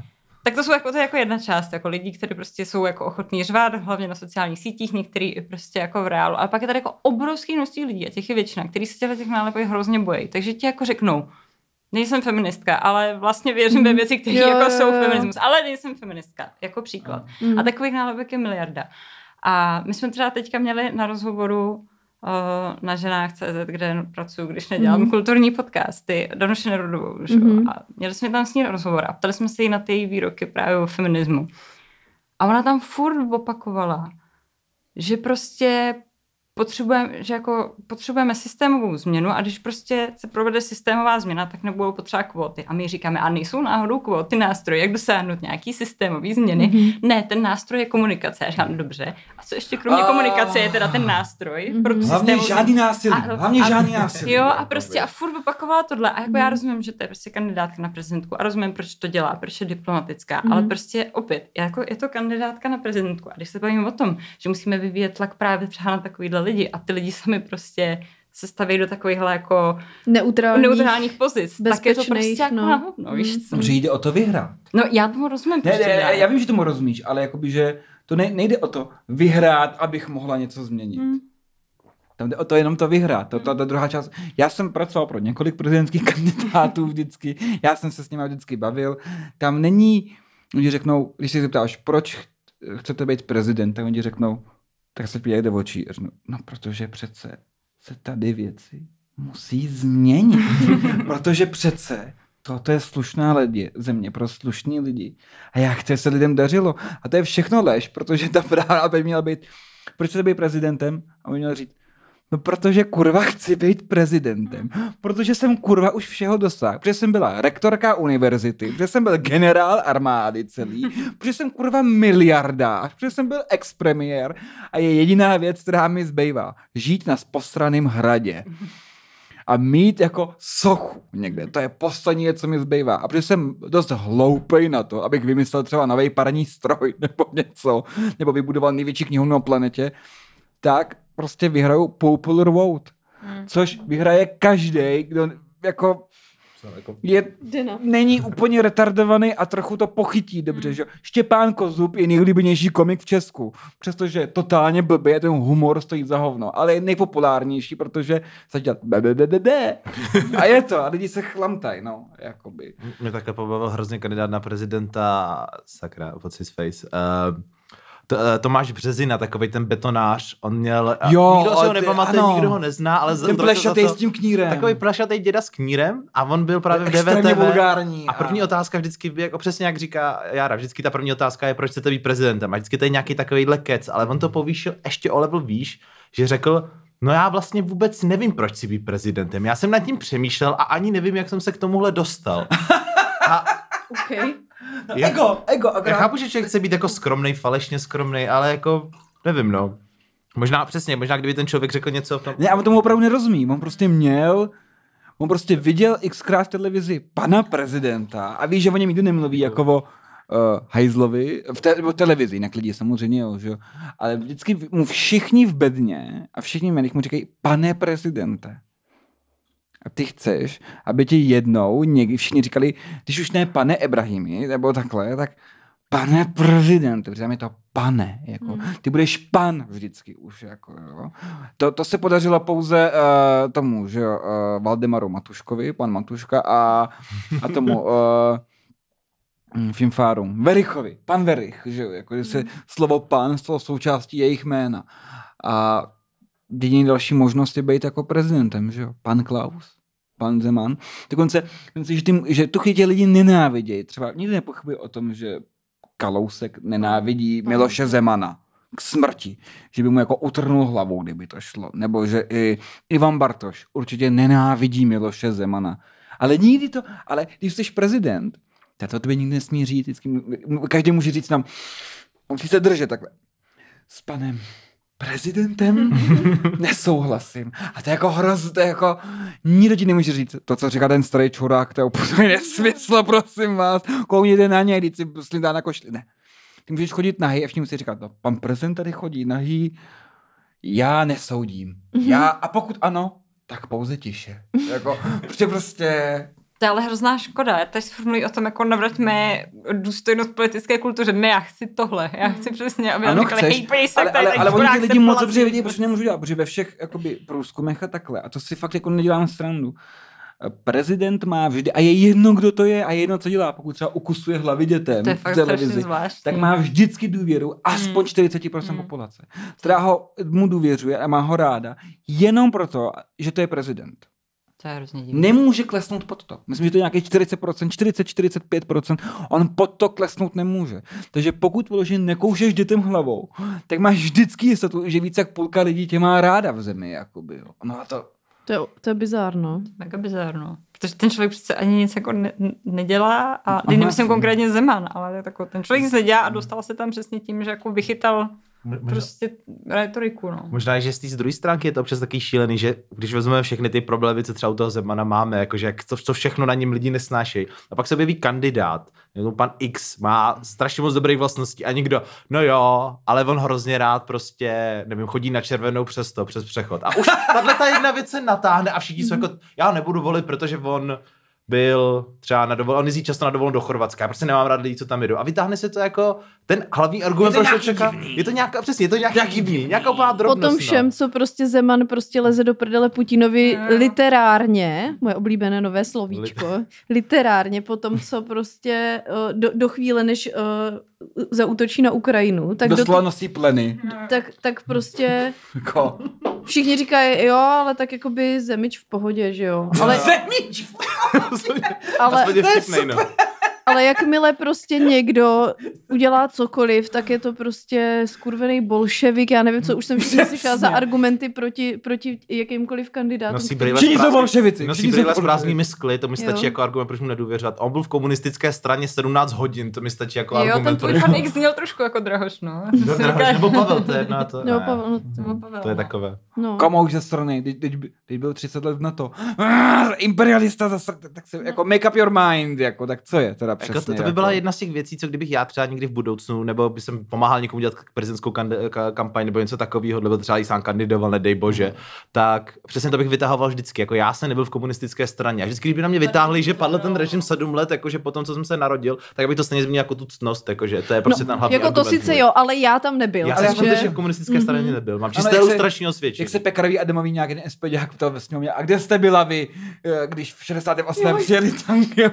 Tak to jsou jako, to je jako jedna část, jako lidí, kteří prostě jsou jako ochotní řvát, hlavně na sociálních sítích, některý prostě jako v reálu. Ale pak je tady jako obrovský množství lidí a těch je většina, kteří se těch nálepek hrozně bojí. Takže ti jako řeknou, nejsem feministka, ale vlastně věřím ve věci, které jako jsou feminismus, ale nejsem feministka, jako příklad. A takových nálepek je miliarda. A my jsme třeba teďka měli na rozhovoru na ženách.cz, kde pracuju, když nedělám kulturní podcasty, Danuši Nerudovou, a měli jsme tam s ní rozhovor a ptali jsme se jí na ty její výroky právě o feminismu. A ona tam furt opakovala, že prostě potřebujeme systémovou změnu a když prostě se provede systémová změna, tak nebudou potřeba kvóty. A my říkáme, a nejsou náhodou kvóty nástroj, jak dosáhnout nějaký systémový změny. Ne, ten nástroj je komunikace. Já říkám, dobře. A co ještě kromě komunikace je teda ten nástroj? Hlavně žádný násilí. Jo, a prostě a furt opakovala tohle. A jako já rozumím, že to je prostě kandidátka na prezidentku a rozumím, proč to dělá, proč je diplomatická, ale prostě opět, jako je to kandidátka na prezidentku. A když se bavíme o tom, že musíme vyvíjet tlak právě třeba na takovýhle lidi a ty lidi sami prostě se staví do takovýchhle jako neutrálních pozic, tak je to prostě jako na hovno, víš co? Protože jde o to vyhrát. No já tomu rozumím. Ne, já vím, že tomu rozumíš, ale jakoby, že to nejde o to vyhrát, abych mohla něco změnit. Tam jde o to jenom to vyhrát. Ta druhá část. Já jsem pracoval pro několik prezidentských kandidátů vždycky, já jsem se s nimi vždycky bavil. Tam není, oni řeknou, když se zeptáš, proč chcete být prezident, tak oni řeknou, tak se píjej do očí. No, protože přece se tady věci musí změnit. Protože přece toto je slušná země pro slušný lidi. A já chci, se lidem dařilo. A to je všechno lež, protože ta práva by měla být, proč se být prezidentem? A oni měli říct, no protože kurva chci být prezidentem. Protože jsem kurva už všeho dosáhl. Protože jsem byla rektorka univerzity. Protože jsem byl generál armády celý. Protože jsem kurva miliardář. Protože jsem byl expremiér. A je jediná věc, která mi zbývá. Žít na posraném hradě. a mít jako sochu někde. To je poslední, co mi zbývá. A protože jsem dost hloupej na to, abych vymyslel třeba nový parní stroj nebo něco, nebo vybudoval největší knihovnu na planetě, tak prostě vyhraju Popular Vote. Což vyhraje každej, kdo jako... není úplně retardovaný a trochu to pochytí dobře, že Štěpán Kozub je nejlíbenější komik v Česku, přestože totálně blbý a ten humor stojí za hovno, ale je nejpopulárnější, protože se dělat a je to, a lidi se chlamtají, no, jakoby. Mě takhle pobavil hrozně kandidát na prezidenta, sakra, what's his face, Tomáš Březina, takovej ten betonář, on měl, jo, nikdo se ho nepamatuje, nikdo ho nezná, ale ten plešatej s tím knírem. Takový plešatej děda s knírem a on byl právě v DVTV vulgární, a první otázka vždycky, jako přesně jak říká Jára, vždycky ta první otázka je, proč chcete být prezidentem a vždycky to je nějaký takovejhle kec, ale on to povýšil ještě o level výš, že řekl, no já vlastně vůbec nevím, proč si být prezidentem, já jsem nad tím přemýšlel a ani nevím, jak jsem se k tomuhle dostal. A... okay. Ego. Já chápu, že člověk chce být jako skromnej, falešně skromnej, ale jako, nevím, no. Možná kdyby ten člověk řekl něco... Ne, a on tomu opravdu nerozumím, on prostě viděl xkrát v televizi pana prezidenta a ví, že o něm nikdo nemluví jako o hajzlovi, v televizi, na lidi samozřejmě, jo, že? Ale vždycky mu všichni v bedně a všichni méně mu říkají pane prezidente. A ty chceš, aby ti jednou někdy všichni říkali, když už ne pane Ebrahimi, nebo takhle, tak pane prezident, protože tam je to pane, jako, ty budeš pan vždycky už, jako, jo. To se podařilo pouze tomu, že jo, Valdemaru Matuškovi, pan Matuška a tomu Fimfárum, Verichovi, pan Verich, že jo, jako, se slovo pan stalo součástí jejich jména. A jediný další možnost je být jako prezidentem, že jo? Pan Klaus, pan Zeman. Dokonce, že tu chytě lidi nenávidějí. Třeba nikdy nepochybuje o tom, že Kalousek nenávidí Miloše Zemana k smrti. Že by mu jako utrhnul hlavou, kdyby to šlo. Nebo že i Ivan Bartoš určitě nenávidí Miloše Zemana. Ale nikdy to... Ale když jsi prezident, to tobě nikdy nesmí říct. Každý může říct nám, musí se držet takhle. S panem prezidentem nesouhlasím. A to je jako hrozně, to je jako... Nikdo ti nemůže říct. To, co říká ten starý čurák, to je úplně nesmysl, prosím vás. Koukněte na něj, když si slindá na košli. Ne. Ty můžeš chodit nahý a všichni musí říkat, no, pan prezident tady chodí nahý. Já nesoudím. A pokud ano, tak pouze tiše. Jako, protože prostě... To je ale hrozná škoda. Já teď si mluví o tom, jako navraťme důstojnost politické kultuře. Ne, já chci tohle. Já chci přesně, aby nám říkali, hej, pej se, ale oni ty lidi moc dobře vědí, protože nemůžu dělat, protože ve všech jakoby průzkumech a takhle. A to si fakt jako nedělám srandu. Prezident má vždy, a je jedno, kdo to je, a je jedno, co dělá, pokud třeba ukusuje hlavy dětem v televizi, tak má vždycky důvěru aspoň 40% populace, která mu důvěřuje a má ho ráda, jenom proto, že to je prezident. Nemůže klesnout pod to. Myslím, že to je nějaký 40%, 40-45%. On pod to klesnout nemůže. Takže pokud vloží nekoušeš dětem hlavou, tak máš vždycky jistotu, že víc jak půlka lidí tě má ráda v zemi. Jakoby, jo. No a to je bizárno. Tak je bizárno. Protože ten člověk přece ani nic jako nedělá. A teď nemyslím konkrétně Zeman, ale tako, ten člověk se dělá a dostal se tam přesně tím, že jako vychytal... prostě retoriku, no. Možná, že z druhé stránky je to občas taky šílený, že když vezmeme všechny ty problémy, co třeba u toho Zemana máme, jakože jak to všechno na něm lidi nesnášejí. A pak se objeví kandidát, pan X má strašně moc dobrých vlastností a nikdo, no jo, ale on hrozně rád prostě, nevím, chodí na červenou přes přechod. A už tato jedna věc se natáhne a všichni jsou jako, já nebudu volit, protože on byl třeba na dovolenou, on jezdí často na dovolenou do Chorvatska, já prostě nemám rád lidí, co tam jedou. A vytáhne se to jako ten hlavní argument, proč čeká. Je to nějaký divný, nějaká úplná drobnost. Potom všem, co prostě Zeman prostě leze do prdele Putinovi literárně, moje oblíbené nové slovíčko, literárně, potom co prostě do chvíle, než zaútočí na Ukrajinu. Tak doslova nosí pleny. Tak prostě všichni říkají, jo, ale tak jakoby Zemič v pohodě, že jo. Ale... Zemič v pohodě! Ale jakmile prostě někdo udělá cokoliv, tak je to prostě skurvený bolševik, já nevím, co už jsem všichni slyšela za argumenty proti jakýmkoliv kandidátům. Všichni jsou bolševici. Nosí brýle s prázdnými skly, to mi stačí jako argument, proč mu nedůvěřovat. On byl v komunistické straně 17 hodin, to mi stačí jako argument. Jo, ten pan X zněl trošku jako Drahoš, no. Nebo Pavel, to je jedno. To je takové. No. Komu už ze strany, teď byl 30 let na to. Imperialista za strany, tak se, no. Jako make up your mind, jako, tak co je teda přesně. Jako to by byla jako jedna z těch věcí, co kdybych já třeba někdy v budoucnu, nebo by jsem pomáhal někomu dělat prezidentskou kampaň, nebo něco takového, nebo třeba i sám kandidoval, nedej bože, tak přesně to bych vytahoval vždycky, jako já jsem nebyl v komunistické straně. A vždycky, kdyby na mě vytáhli, že padl ten režim 7 let, jakože potom, co jsem se narodil, tak bych to stejně změnil jako tu ctnost, jakože to je prostě ten hlavní. Jako to sice jo, ale já tam nebyl. Já jsem v komunistické straně nebyl. Mám čisté lustrační osvědčení. Jak se Pekarový Adamový nějak jeden SPDák ptal ve sněmovně, a kde jste byla vy, když v 68. přijeli tanky, já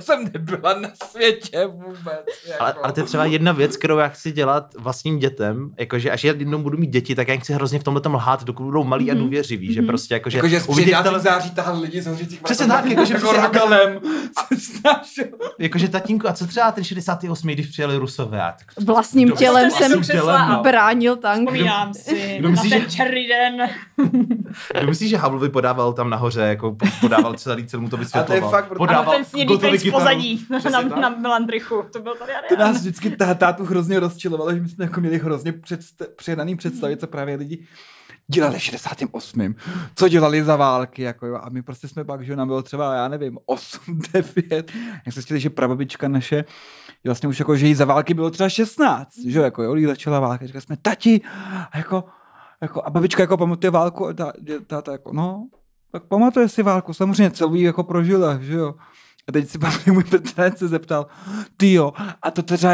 jsem nebyla na světě vůbec. Jako. Ale to je třeba jedna věc, kterou já chci dělat vlastním dětem, jakože až jednou budu mít děti, tak já chci hrozně v tomhle tam lhát, dokud budou malí a důvěřiví, že prostě jakože uvidíte září tahle lidi z hořících tak, jakože jako rakalem se jakože tatínku, a co třeba ten 68, když přijeli Rusové, tak vlastním tělem jsem přesla a bránil tank. Vzpomínám si na ten černý den. Myslíš, že Havlovi podával tam nahoře, jako podával celý mu to vysvětloval. A podával ten snědý pryč z pozadí na Melandrichu. To byl tady Ariána. To nás vždycky tátu hrozně rozčilovalo, že my jsme jako měli hrozně přehnaný představit, co právě lidi dělali 68. Co dělali za války, jako jo. A my prostě jsme pak, že nám bylo třeba, já nevím, 8, 9. Jak se chtěli, že prababička naše, vlastně už jako, že jí za války bylo třeba 16, že jako jo, jí začala válka. Říkali jsme, tati, jako, a babička jako pamatuje válku, a táta jako, no, tak pamatuje si válku, samozřejmě celou jí jako prožila, že jo. A teď si pamatuju, můj Petranec se zeptal, tyjo, a to třeba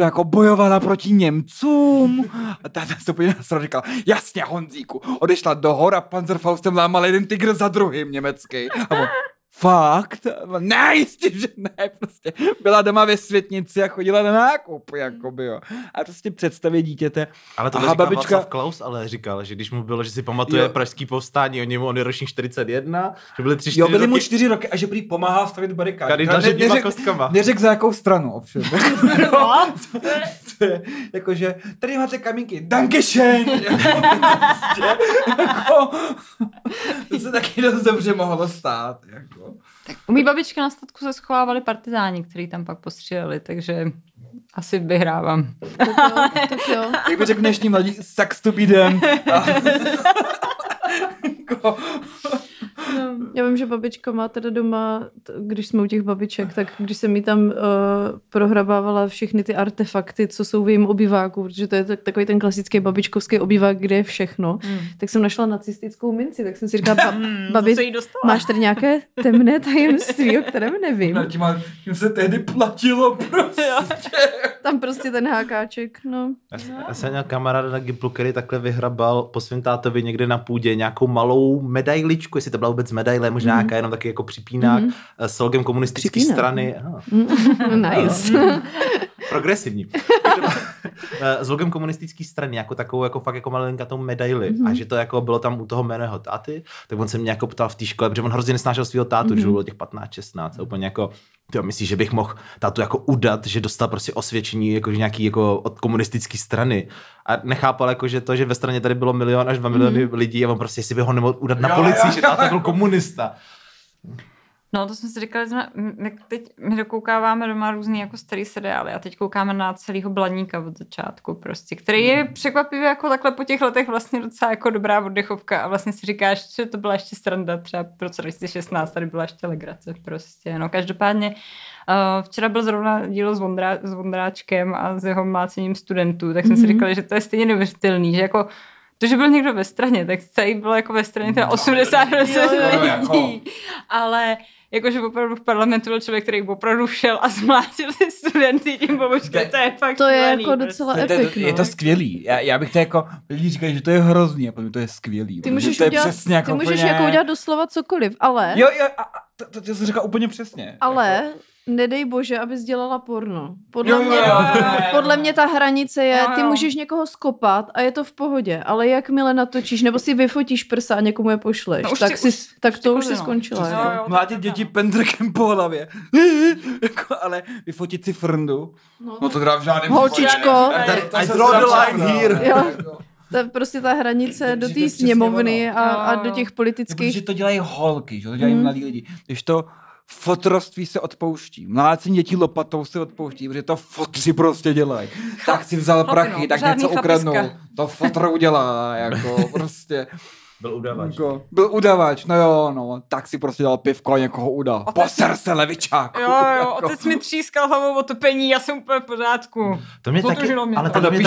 jako bojovala proti Němcům. A táta se úplně nasral, říkal, jasně Honzíku, odešla do hor a Panzerfaustem lámal jeden tygr za druhým německý. A on, fakt? Ne, jistě, že ne, prostě byla doma ve Světnici a chodila na nákup, jakoby, jo. A prostě představě dítěte. Ale tohle říkal Václav Klaus, ale říkal, že když mu bylo, že si pamatuje pražský povstání, on je ročník 41, že byly 3-4 roky. Jo, byly mu 4 roky a že prý pomáhal stavit barikády. Neřekl za jakou stranu, ovšem. No, jakože, tady máte kamínky, Dankeschön! To se taky dost dobře mohlo stát, jako. Tak u mý babičky na statku se schovávali partizáni, který tam pak postříleli, takže asi vyhrávám. Tak jo. Jak by řekl dnešní mladí, sucks to be them. No, já vím, že babička má teda doma, když jsme u těch babiček, tak když jsem jí tam prohrabávala všechny ty artefakty, co jsou v jejím obýváku, protože to je takový ten klasický babičkovský obývák, kde je všechno, tak jsem našla nacistickou minci, tak jsem si říkala, babi, máš tady nějaké temné tajemství, o kterém nevím. Tím se tehdy platilo prostě. Tam prostě ten hákáček, no. Já jsem měl kamaráda na Gimplu, který takhle vyhrabal po svým tátovi někde na půdě nějakou malou medailičku, jestli to byla vůbec medaile, možná nějaká jenom taky jako připínák s logem komunistické strany. Nice. Progresivní. S logem komunistické strany, jako takovou, jako fakt jako malinkatou medaili. A že to jako bylo tam u toho jméno jeho táty, tak on se mě jako ptal v té škole, protože on hrozně nesnášel svého tátu, že bylo těch 15, 16, úplně jako tyjo, myslíš, že bych mohl tátu jako udat, že dostal prostě osvědčení jako, nějaký jako od komunistické strany. A nechápal jako, že to, že ve straně tady bylo 1 až 2 miliony lidí a on prostě, jestli by ho nemohl udat na policii, že táta byl komunista. No to jsme si říkali, teď my dokoukáváme doma různý jako starý seriály a teď koukáme na celého Blaníka od začátku prostě, který je překvapivě jako takhle po těch letech vlastně docela jako dobrá oddechovka a vlastně si říkáš, že to byla ještě sranda třeba v roce 2016, tady byla ještě legrace prostě, no každopádně včera byl zrovna dílo s Vondráčkem a s jeho mlácením studentů, tak jsme si říkali, že to je stejně neuvěřitelný, že jako to, že byl někdo ve straně, tak celý bylo jako ve straně teda 80% lidí, ale jakože opravdu v parlamentu byl člověk, který opravdu šel a zmlátil ty studenty tím babuškem, to je fakt. To je jako docela epic. Je to skvělý. Já bych to jako, lidi říkají, že to je hrozný, a potom to je skvělý. Ty můžeš jako udělat doslova cokoliv, ale... Jo, to jsi říkal úplně přesně. Ale... Nedej bože, abys dělala porno. Podle mě ta hranice je, ty můžeš někoho skopat a je to v pohodě, ale jakmile natočíš, nebo si vyfotíš prsa a někomu je pošleš, no už se skončila. Mlátit děti pendrkem po hlavě. Ale vyfotit si frndu. No to teda v žádném... Holčičko. I draw the line here. Prostě ta hranice do té sněmovny a do těch politických... Protože to dělají holky, to dělají mladí lidi. Když to Fotroství se odpouští. Mlácení dětí lopatou se odpouští, protože to fotři prostě dělají. Tak si vzal prachy, hopinu, tak něco ukradnou. To fotr udělá, jako prostě. Byl udavač. Jako, byl udavač, no jo, no. Tak si prostě dal pivko a někoho udal. Poser se, levičáku. Jo, jo, otec mi třískal hlavou o topení, já jsem úplně v pořádku. To mě taky, ale to mě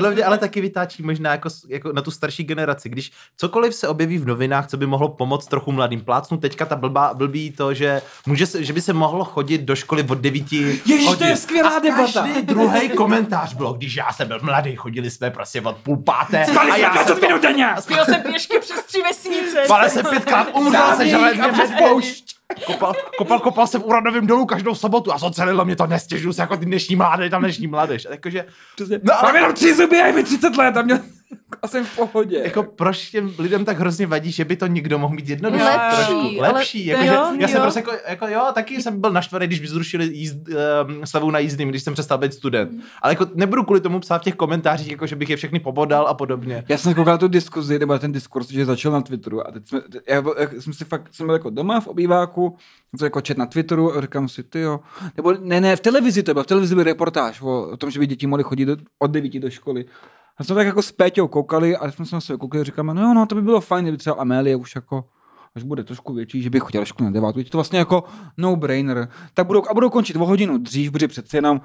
taky, ale taky vytáčí možná jako na tu starší generaci, když cokoliv se objeví v novinách, co by mohlo pomoct trochu mladým plácnu, teďka ta blbý to, že že by se mohlo chodit do školy od 9 hodin. Ježiš, to je skvělá debata. Každý druhý komentář byl, když já jsem byl mladý, chodili jsme prostě od půl páté. A já jsem to denně. Spíl jsem pěšky přes 3 vesnice. Pál jsem 5krát umřel se železně přes poušť. Kopal jsem v Uranovém dolu každou sobotu a zocelilo mě to, nestěžuju se jako ty dnešní mládež. Takže no, ale mám jenom 3 zuby a je mi 30 let a mě a jsem v pohodě. Jako proč těm lidem tak hrozně vadí, že by to někdo mohl mít jednodušší trošku lepší. Jako, jo, já jsem prostě jako jo, taky jsem byl naštvaný, když by zrušili slevu na jízdným, když jsem přestal být student. Ale jako nebudu kvůli tomu psát v těch komentářích, jako že bych je všechny pobodal a podobně. Já jsem koukal tu diskuzi, nebo ten diskurs, že začal na Twitteru a teď jsem byl jako doma v obýváku, jsem jako čet na Twitteru a říkám si, tyjo, nebo ne, v televizi byl reportáž o tom, že by děti mohly chodit od 9 do školy. A jsme tak jako s Péťou koukali a jsme se na sebe koukali a říkáme, no, to by bylo fajn, kdyby třeba Amélie už jako, až bude trošku větší, že by chtěla trošku na 9. Je to vlastně jako no-brainer. Tak budou končit o hodinu dřív, protože přece jenom,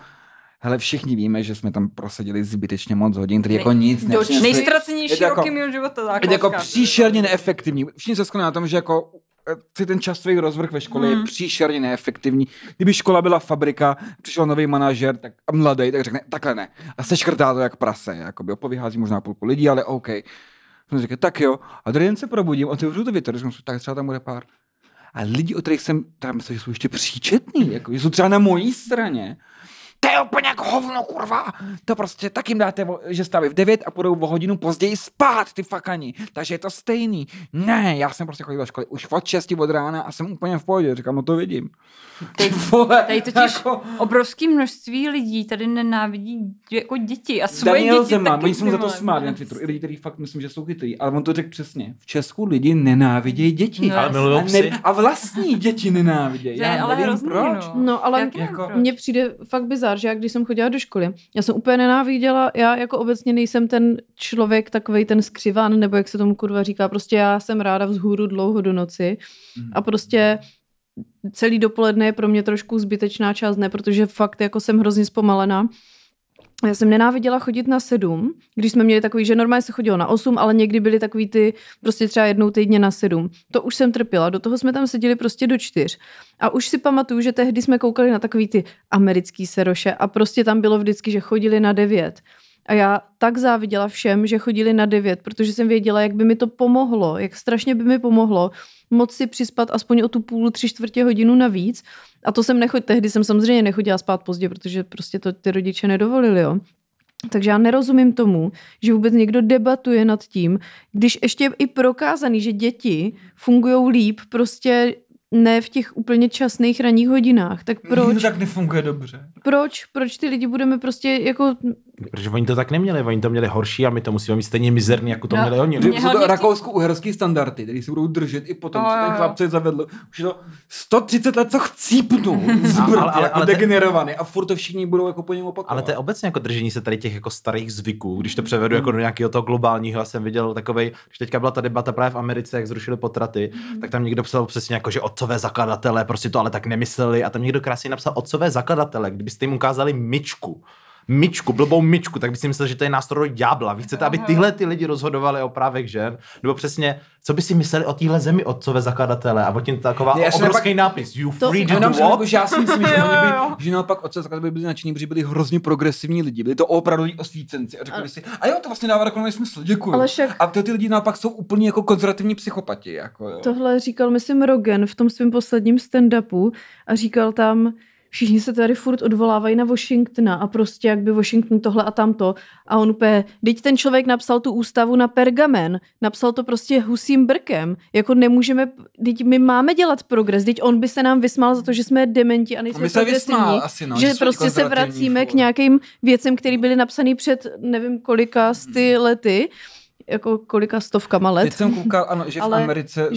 hele, všichni víme, že jsme tam prosadili zbytečně moc hodin, tedy jako nic nepřinesli. Nejztracenější roky mého života základka. Jako příšerně neefektivní. Všichni se shodli na tom, že jako ten časový rozvrh ve škole je příšerně neefektivní. Kdyby škola byla fabrika, přišel nový manažer, tak a mladý, tak řekne, takhle ne. A seškrtá to jak prase, jakoby opovyhází možná půlku lidí, ale OK. Říká, tak jo. A druhý den se probudím, otevřu to Twitter, říkám, tak třeba tam bude pár. A lidi, o kterých jsem, tam myslím, že jsou ještě příčetný, jako, že jsou třeba na mojí straně. To je úplně jako hovno, kurva. To prostě tak jim dáte, že staví v 9 a půjdou o hodinu později spát, ty fakani. Takže je to stejný. Ne, já jsem prostě chodil do školy už od 6 od rána a jsem úplně v pohodě. Říkám, no to vidím. Tady totiž jako obrovské množství lidí tady nenávidí jako děti a svoje Daniel děti Zeman, taky. Oni jsou za to smát na Twitteru. I lidi, kteří fakt myslím, že jsou chytrý. Ale on to řekl přesně. V Česku lidi nenávidějí děti. No, ale milujou psy. A vlastní děti nenávidějí. Já nevím hrozný, proč. No, ale mně přijde fakt bizarní, že já, když jsem chodila do školy, já jsem úplně nenáviděla, já jako obecně nejsem ten člověk, takovej ten skřivan, nebo jak se tomu kurva říká, prostě já jsem ráda vzhůru dlouho do noci a prostě celý dopoledne je pro mě trošku zbytečná část, ne, protože fakt jako jsem hrozně zpomalená. Já jsem nenáviděla chodit na 7, když jsme měli takový, že normálně se chodilo na 8, ale někdy byly takový ty prostě třeba jednou týdně na 7. To už jsem trpěla, do toho jsme tam seděli prostě do 4. A už si pamatuju, že tehdy jsme koukali na takový ty americký seroše a prostě tam bylo vždycky, že chodili na 9. A já tak záviděla všem, že chodili na 9, protože jsem věděla, jak by mi to pomohlo, jak strašně by mi pomohlo moc si přispat aspoň o tu 3/4 hodinu navíc. A to tehdy jsem samozřejmě nechodila spát pozdě, protože prostě to ty rodiče nedovolili, jo. Takže já nerozumím tomu, že vůbec někdo debatuje nad tím, když ještě je i prokázaný, že děti fungujou líp prostě ne v těch úplně časných ranních hodinách, tak proč? Tak nefunguje dobře. Proč ty lidi budeme prostě jako... Protože oni to tak neměli, oni to měli horší a my to musíme mít stejně mizerný, jako to měli oni. Jsou to rakousko-uherský standardy, které se budou držet i potom, co ten chlapce zavedl. Už je to 130 let, co chcípnu jako degenerovaný a furt to všichni budou jako po něm opakovat. Ale to je obecně jako držení se tady těch jako starých zvyků, když to převedu jako do nějakého toho globálního. Já jsem viděl takovej, když teďka byla ta debata právě v Americe, jak zrušili potraty, tak tam někdo psal přesně jako, že otcové zakladatelé prostě to ale tak nemysleli a tam někdo krásně napsal otcové zakladatelé, kdybyste jim ukázali myčku, blbou myčku, tak byste myslel, že to je nástroj ďábla. Vy chcete, aby tyhle ty lidi rozhodovali o právech žen? Nebo přesně, co by si mysleli o téhle zemi otcové zakladatelé? A potom taková obrovský nápis. You free to walk? Já si myslím, že naopak otcové zakladatelé byli nadšení, protože byli hrozně progresivní lidi. Byli to opravdu osvícenci. A řekli si, a jo, to vlastně dává takový smysl, děkuju. A ty lidi naopak jsou úplně jako konzervativní psychopati. Jako, tohle říkal, myslím, Rogan v tom svém posledním stand-upu a říkal tam, všichni se tady furt odvolávají na Washingtona a prostě jak by Washington tohle a tamto. A on úplně, teď ten člověk napsal tu ústavu na pergamen, napsal to prostě husím brkem, jako nemůžeme, teď my máme dělat progres, teď on by se nám vysmál za to, že jsme dementi a nejsme progresivní, že prostě se vracíme k nějakým věcem, které byly napsané před nevím kolika lety, jako kolika stovkama let. Teď jsem koukal, ano, že v Americe...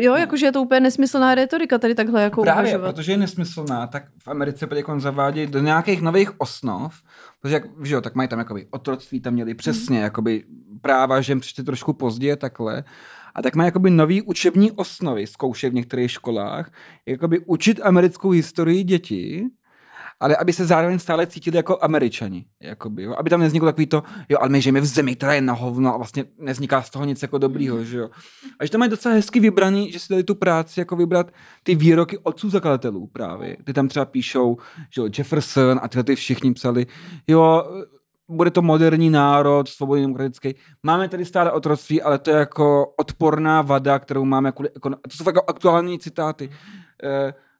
Jo, jakože je to úplně nesmyslná retorika tady takhle jako právě, uvažovat. Právě, protože je nesmyslná, tak v Americe potom zavádějí do nějakých nových osnov, protože jak, že jo, tak mají tam jakoby otroctví, tam měli přesně jakoby práva žen přišli trošku později takhle. A tak mají jakoby nový učební osnovy, zkoušejí v některých školách, jakoby učit americkou historii děti, ale aby se zároveň stále cítili jako Američani, jakoby, jo? Aby tam nevzniklo takový to, jo, ale my žijeme v zemi, která je na hovno a vlastně nevzniká z toho nic jako dobrýho, že jo. A že tam mají docela hezky vybraný, že si dali tu práci jako vybrat ty výroky otců zakladatelů právě. Ty tam třeba píšou, že jo, Jefferson a tyhle ty všichni psali, jo, bude to moderní národ, svobodný demokratický. Máme tady stále otroctví, ale to je jako odporná vada, kterou máme kvůli to jsou jako aktuální citáty.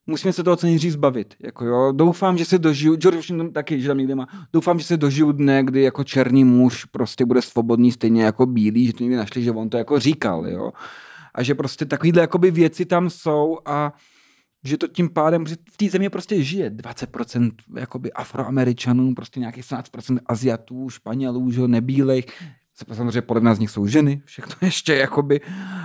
Musíme se toho co nejdřív zbavit. Jako jo, doufám, že se dožiju, George taky, že tam někde má, doufám, že se dožiju dne, kdy jako černý muž prostě bude svobodný stejně jako bílý, že to někdy našli, že on to jako říkal, jo. A že prostě takovýhle jakoby věci tam jsou a že to tím pádem, že v té země prostě žije 20% jakoby Afroameričanů, prostě nějakých 17% Aziatů, Španělů, že nebílejch, samozřejmě podle nás z nich jsou ženy, všechno ještě jakoby,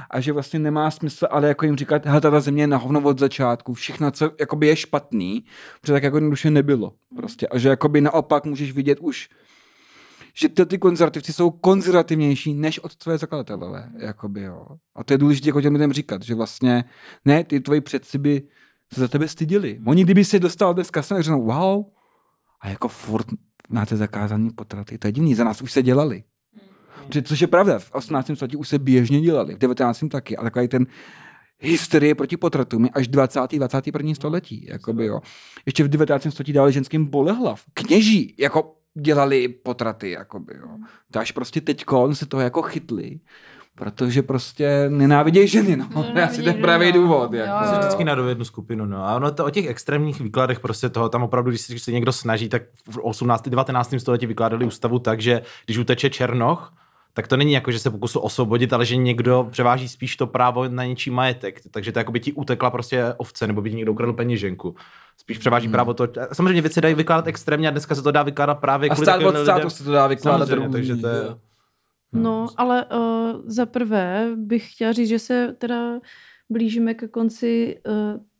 a že vlastně nemá smysl, ale jako jim říkat, hele, ta země je na hovno od začátku, všechno, co jakoby je špatný, protože tak jako jednoduše nebylo prostě, a že jakoby naopak můžeš vidět už, že ty konzervativci jsou konzervativnější než od tvoje zakladatelové, jakoby jo. A to je důležité jako těm lidem říkat, že vlastně ne, ty tvoji předci by se za tebe stydili. Oni kdyby se dostal dneska sem, tak řeknou, wow, a jako furt máte zakázané potraty, to je divný, za nás už se dělali. Což je pravda, v 18. století už se běžně dělali, v 19. taky, ale takový ten hysterie proti potratům je až 21. století, jakoby jo. Ještě v 19. století dali ženským bolehlav, kněží, jako dělali potraty, jakoby jo. To až prostě teďkon se toho jako chytli, protože prostě nenávidějí ženy, no. Nenáviděj asi ten pravý důvod. Jako. Jo. Vždycky na jednu skupinu, no. A ono to o těch extrémních výkladech prostě toho, tam opravdu, když se někdo snaží, tak v 18. 19. století vykládali ústavu tak, že když uteče černoch, tak to není jako, že se pokusil osvobodit, ale že někdo převáží spíš to právo na něčí majetek. Takže to jako by ti utekla prostě ovce, nebo by ti někdo ukradl peněženku. Spíš převáží právo to. Samozřejmě věci dají vykládat extrémně a dneska se to dá vykládat právě kvůli takovým lidem. A stát od státu se to dá vykládat. Takže to je... No, ale za prvé bych chtěla říct, že se teda blížíme ke konci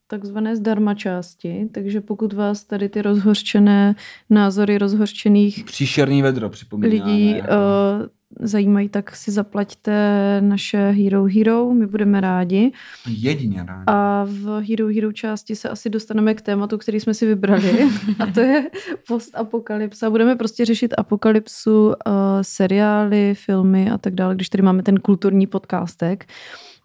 takzvané zdarma části, takže pokud vás tady ty rozhořčené názory rozhořčených příšerný vedro lidí zajímají, tak si zaplaťte naše Hero Hero, my budeme rádi. Jedině rádi. A v Hero Hero části se asi dostaneme k tématu, který jsme si vybrali, a to je postapokalypsa. Budeme prostě řešit apokalypsu, seriály, filmy a tak dále, když tady máme ten kulturní podcastek.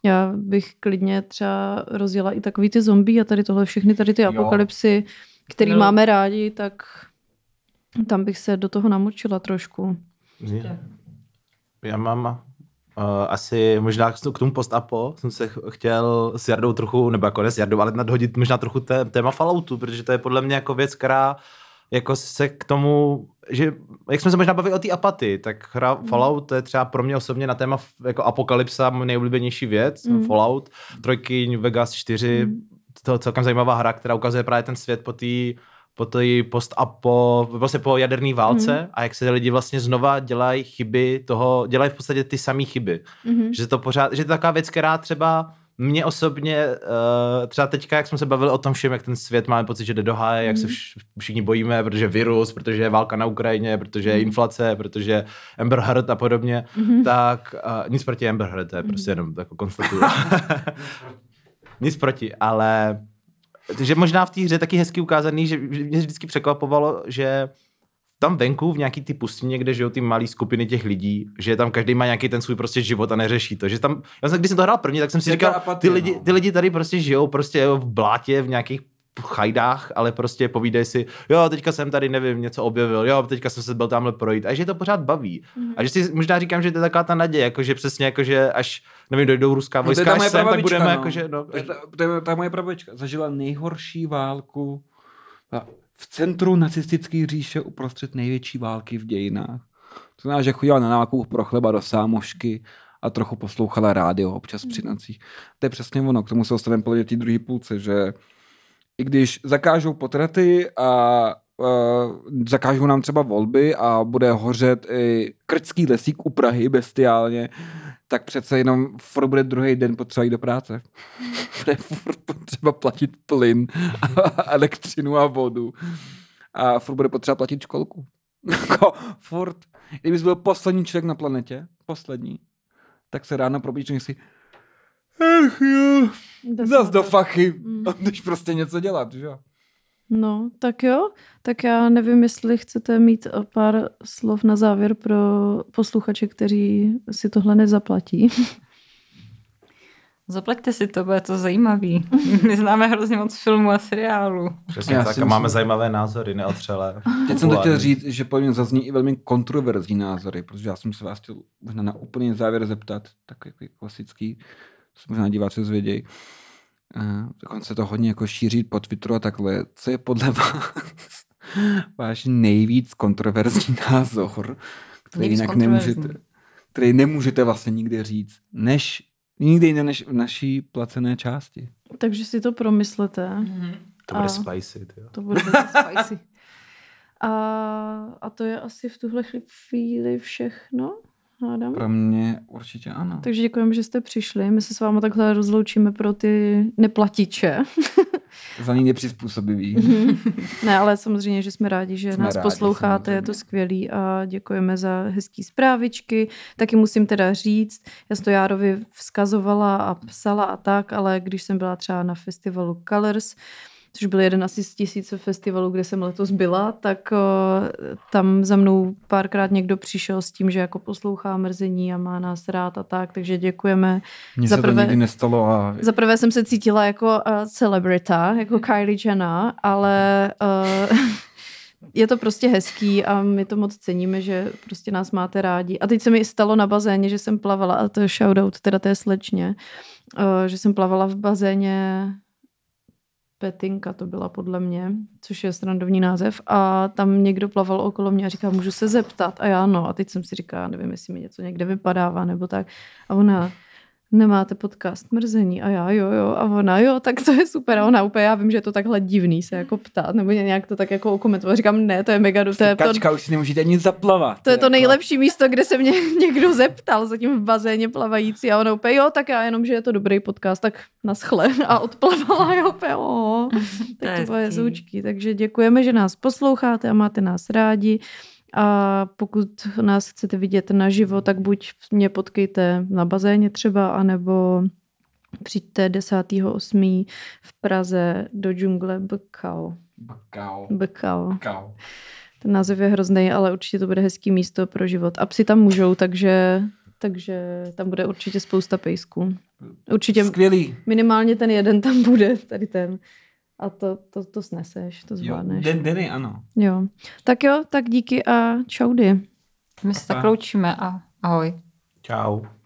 Já bych klidně třeba rozjela i takový ty zombie a tady tohle všechny, tady ty apokalypsy, který máme rádi, tak tam bych se do toho namočila trošku. Já mám asi možná k tomu post-apo jsem se chtěl s Jardou trochu, nebo jako ne s Jardou, ale nadhodit možná trochu téma Falloutu, protože to je podle mě jako věc, která jako se k tomu, že jak jsme se možná bavili o té apatii, tak hra Fallout, to je třeba pro mě osobně na téma jako apokalypsa nejoblíbenější věc, Fallout, 3, New Vegas 4, to je celkem zajímavá hra, která ukazuje právě ten svět po jaderné válce a jak se lidi vlastně znova dělají chyby toho, dělají v podstatě ty samé chyby. Že to pořád, že to je taková věc, která třeba mě osobně, třeba teďka, jak jsme se bavili o tom všem, jak ten svět máme pocit, že jde do háje, jak se všichni bojíme, protože virus, protože je válka na Ukrajině, protože je inflace, protože Amber Heard a podobně, tak nic proti Amber Heard, to je prostě jenom jako konstatuju. Nic proti, ale... Takže možná v té hře taky hezky ukázaný, že mě vždycky překvapovalo, že tam venku v nějaký ty pustině, kde žijou ty malé skupiny těch lidí, že tam každý má nějaký ten svůj prostě život a neřeší to. Že tam, když jsem to hrál první, tak jsem si říkal, ty lidi tady prostě žijou prostě v blátě, v nějakých chajdách, ale prostě povídej si, jo, teďka jsem tady, nevím, něco objevil, jo, teďka jsem se byl tamhle projít, a že to pořád baví. A že si možná říkám, že to je taková ta naděje, jakože přesně, jakože až, nevím, dojdou ruská vojska, až sem, tak budeme, jakože, no. Ta moje prababička zažila nejhorší válku v centru nacistické říše uprostřed největší války v dějinách. To znamená, že chodila na nákup pro chleba do Sámošky a trochu poslouchala rádio občas při nocích. To je přesně ono, k tomu se dostaneme podle té druhé půlce, že i když zakážou potraty a zakážou nám třeba volby a bude hořet i krtský lesík u Prahy bestiálně, tak přece jenom furt bude druhý den potřeba jít do práce. Bude furt potřeba platit plyn a elektřinu a vodu. A furt bude potřeba platit školku. Furt. Kdyby jsi byl poslední člověk na planetě, poslední, tak se ráno probíš, než si zas do fachy, když prostě něco dělat, že jo? No, tak jo. Tak já nevím, jestli chcete mít pár slov na závěr pro posluchače, kteří si tohle nezaplatí. Zaplaťte si to, bude to zajímavý. My známe hrozně moc filmů a seriálů. Přesně tak, myslím, máme zajímavé názory, neotřelé. Teď jsem to chtěl říct, že po něm zazní i velmi kontroverzní názory, protože já jsem se vás chtěl možná na úplný závěr zeptat, takový klasický, co možná diváci zvědějí. Dokonce to hodně jako šíří po Twitteru a takhle. Co je podle vás váš nejvíc kontroverzní názor, který jinak nemůžete vlastně nikdy říct, než nikdy jiné než v naší placené části. Takže si to promyslete. Mm-hmm. To bude spicy. Tyjo. To bude spicy. A to je asi v tuhle chvíli všechno. Hádám. Pro mě určitě ano. Takže děkujeme, že jste přišli. My se s váma takhle rozloučíme pro ty neplatiče. Za ní nepřizpůsobivý. Ne, ale samozřejmě, že jsme rádi, že nás posloucháte. Samozřejmě. Je to skvělý a děkujeme za hezký zprávičky. Taky musím teda říct, já jsem to Járovi vzkazovala a psala a tak, ale když jsem byla třeba na festivalu Colors, což byl jeden asi z tisíce festivalů, kde jsem letos byla, tak tam za mnou párkrát někdo přišel s tím, že jako poslouchá Mrzení a má nás rád a tak, takže děkujeme. Mně se to nikdy nestalo. A... Za prvé jsem se cítila jako celebrita, jako Kylie Jenner, ale... Je to prostě hezký a my to moc ceníme, že prostě nás máte rádi. A teď se mi stalo na bazéně, že jsem plavala, a to je shoutout teda té slečně, že jsem plavala v bazéně... Petinka to byla podle mě, což je srandovní název, a tam někdo plaval okolo mě a říká, můžu se zeptat? A já no, a teď jsem si říkala, nevím, jestli mi něco někde vypadává nebo tak. A ona, nemáte podcast Mrzení? A já jo, a ona jo, tak to je super. A ona úplně, já vím, že je to takhle divný se jako ptát, nebo nějak to tak jako okomentovat. Říkám, ne, to je mega dobré. Kačka, už si nemůžete ani zaplavat. To je jako to nejlepší místo, kde se mě někdo zeptal, zatím v bazéně plavající. A ona úplně, jo, tak já jenom, že je to dobrý podcast, tak naschle. A odplavala, jo, úplně, tak to je zoučky. Takže děkujeme, že nás posloucháte a máte nás rádi. A pokud nás chcete vidět naživo, tak buď mě potkejte na bazéně třeba, anebo přijďte 10.8. v Praze do džungle BKO. Ten název je hrozný, ale určitě to bude hezký místo pro život. A psi tam můžou, takže tam bude určitě spousta pejsků. Určitě skvělý. Minimálně ten jeden tam bude, tady ten. A to sneseš, to zvládneš. Jo, den, ano. Jo, tak díky a čaudy. My se tak loučíme a ahoj. Čau.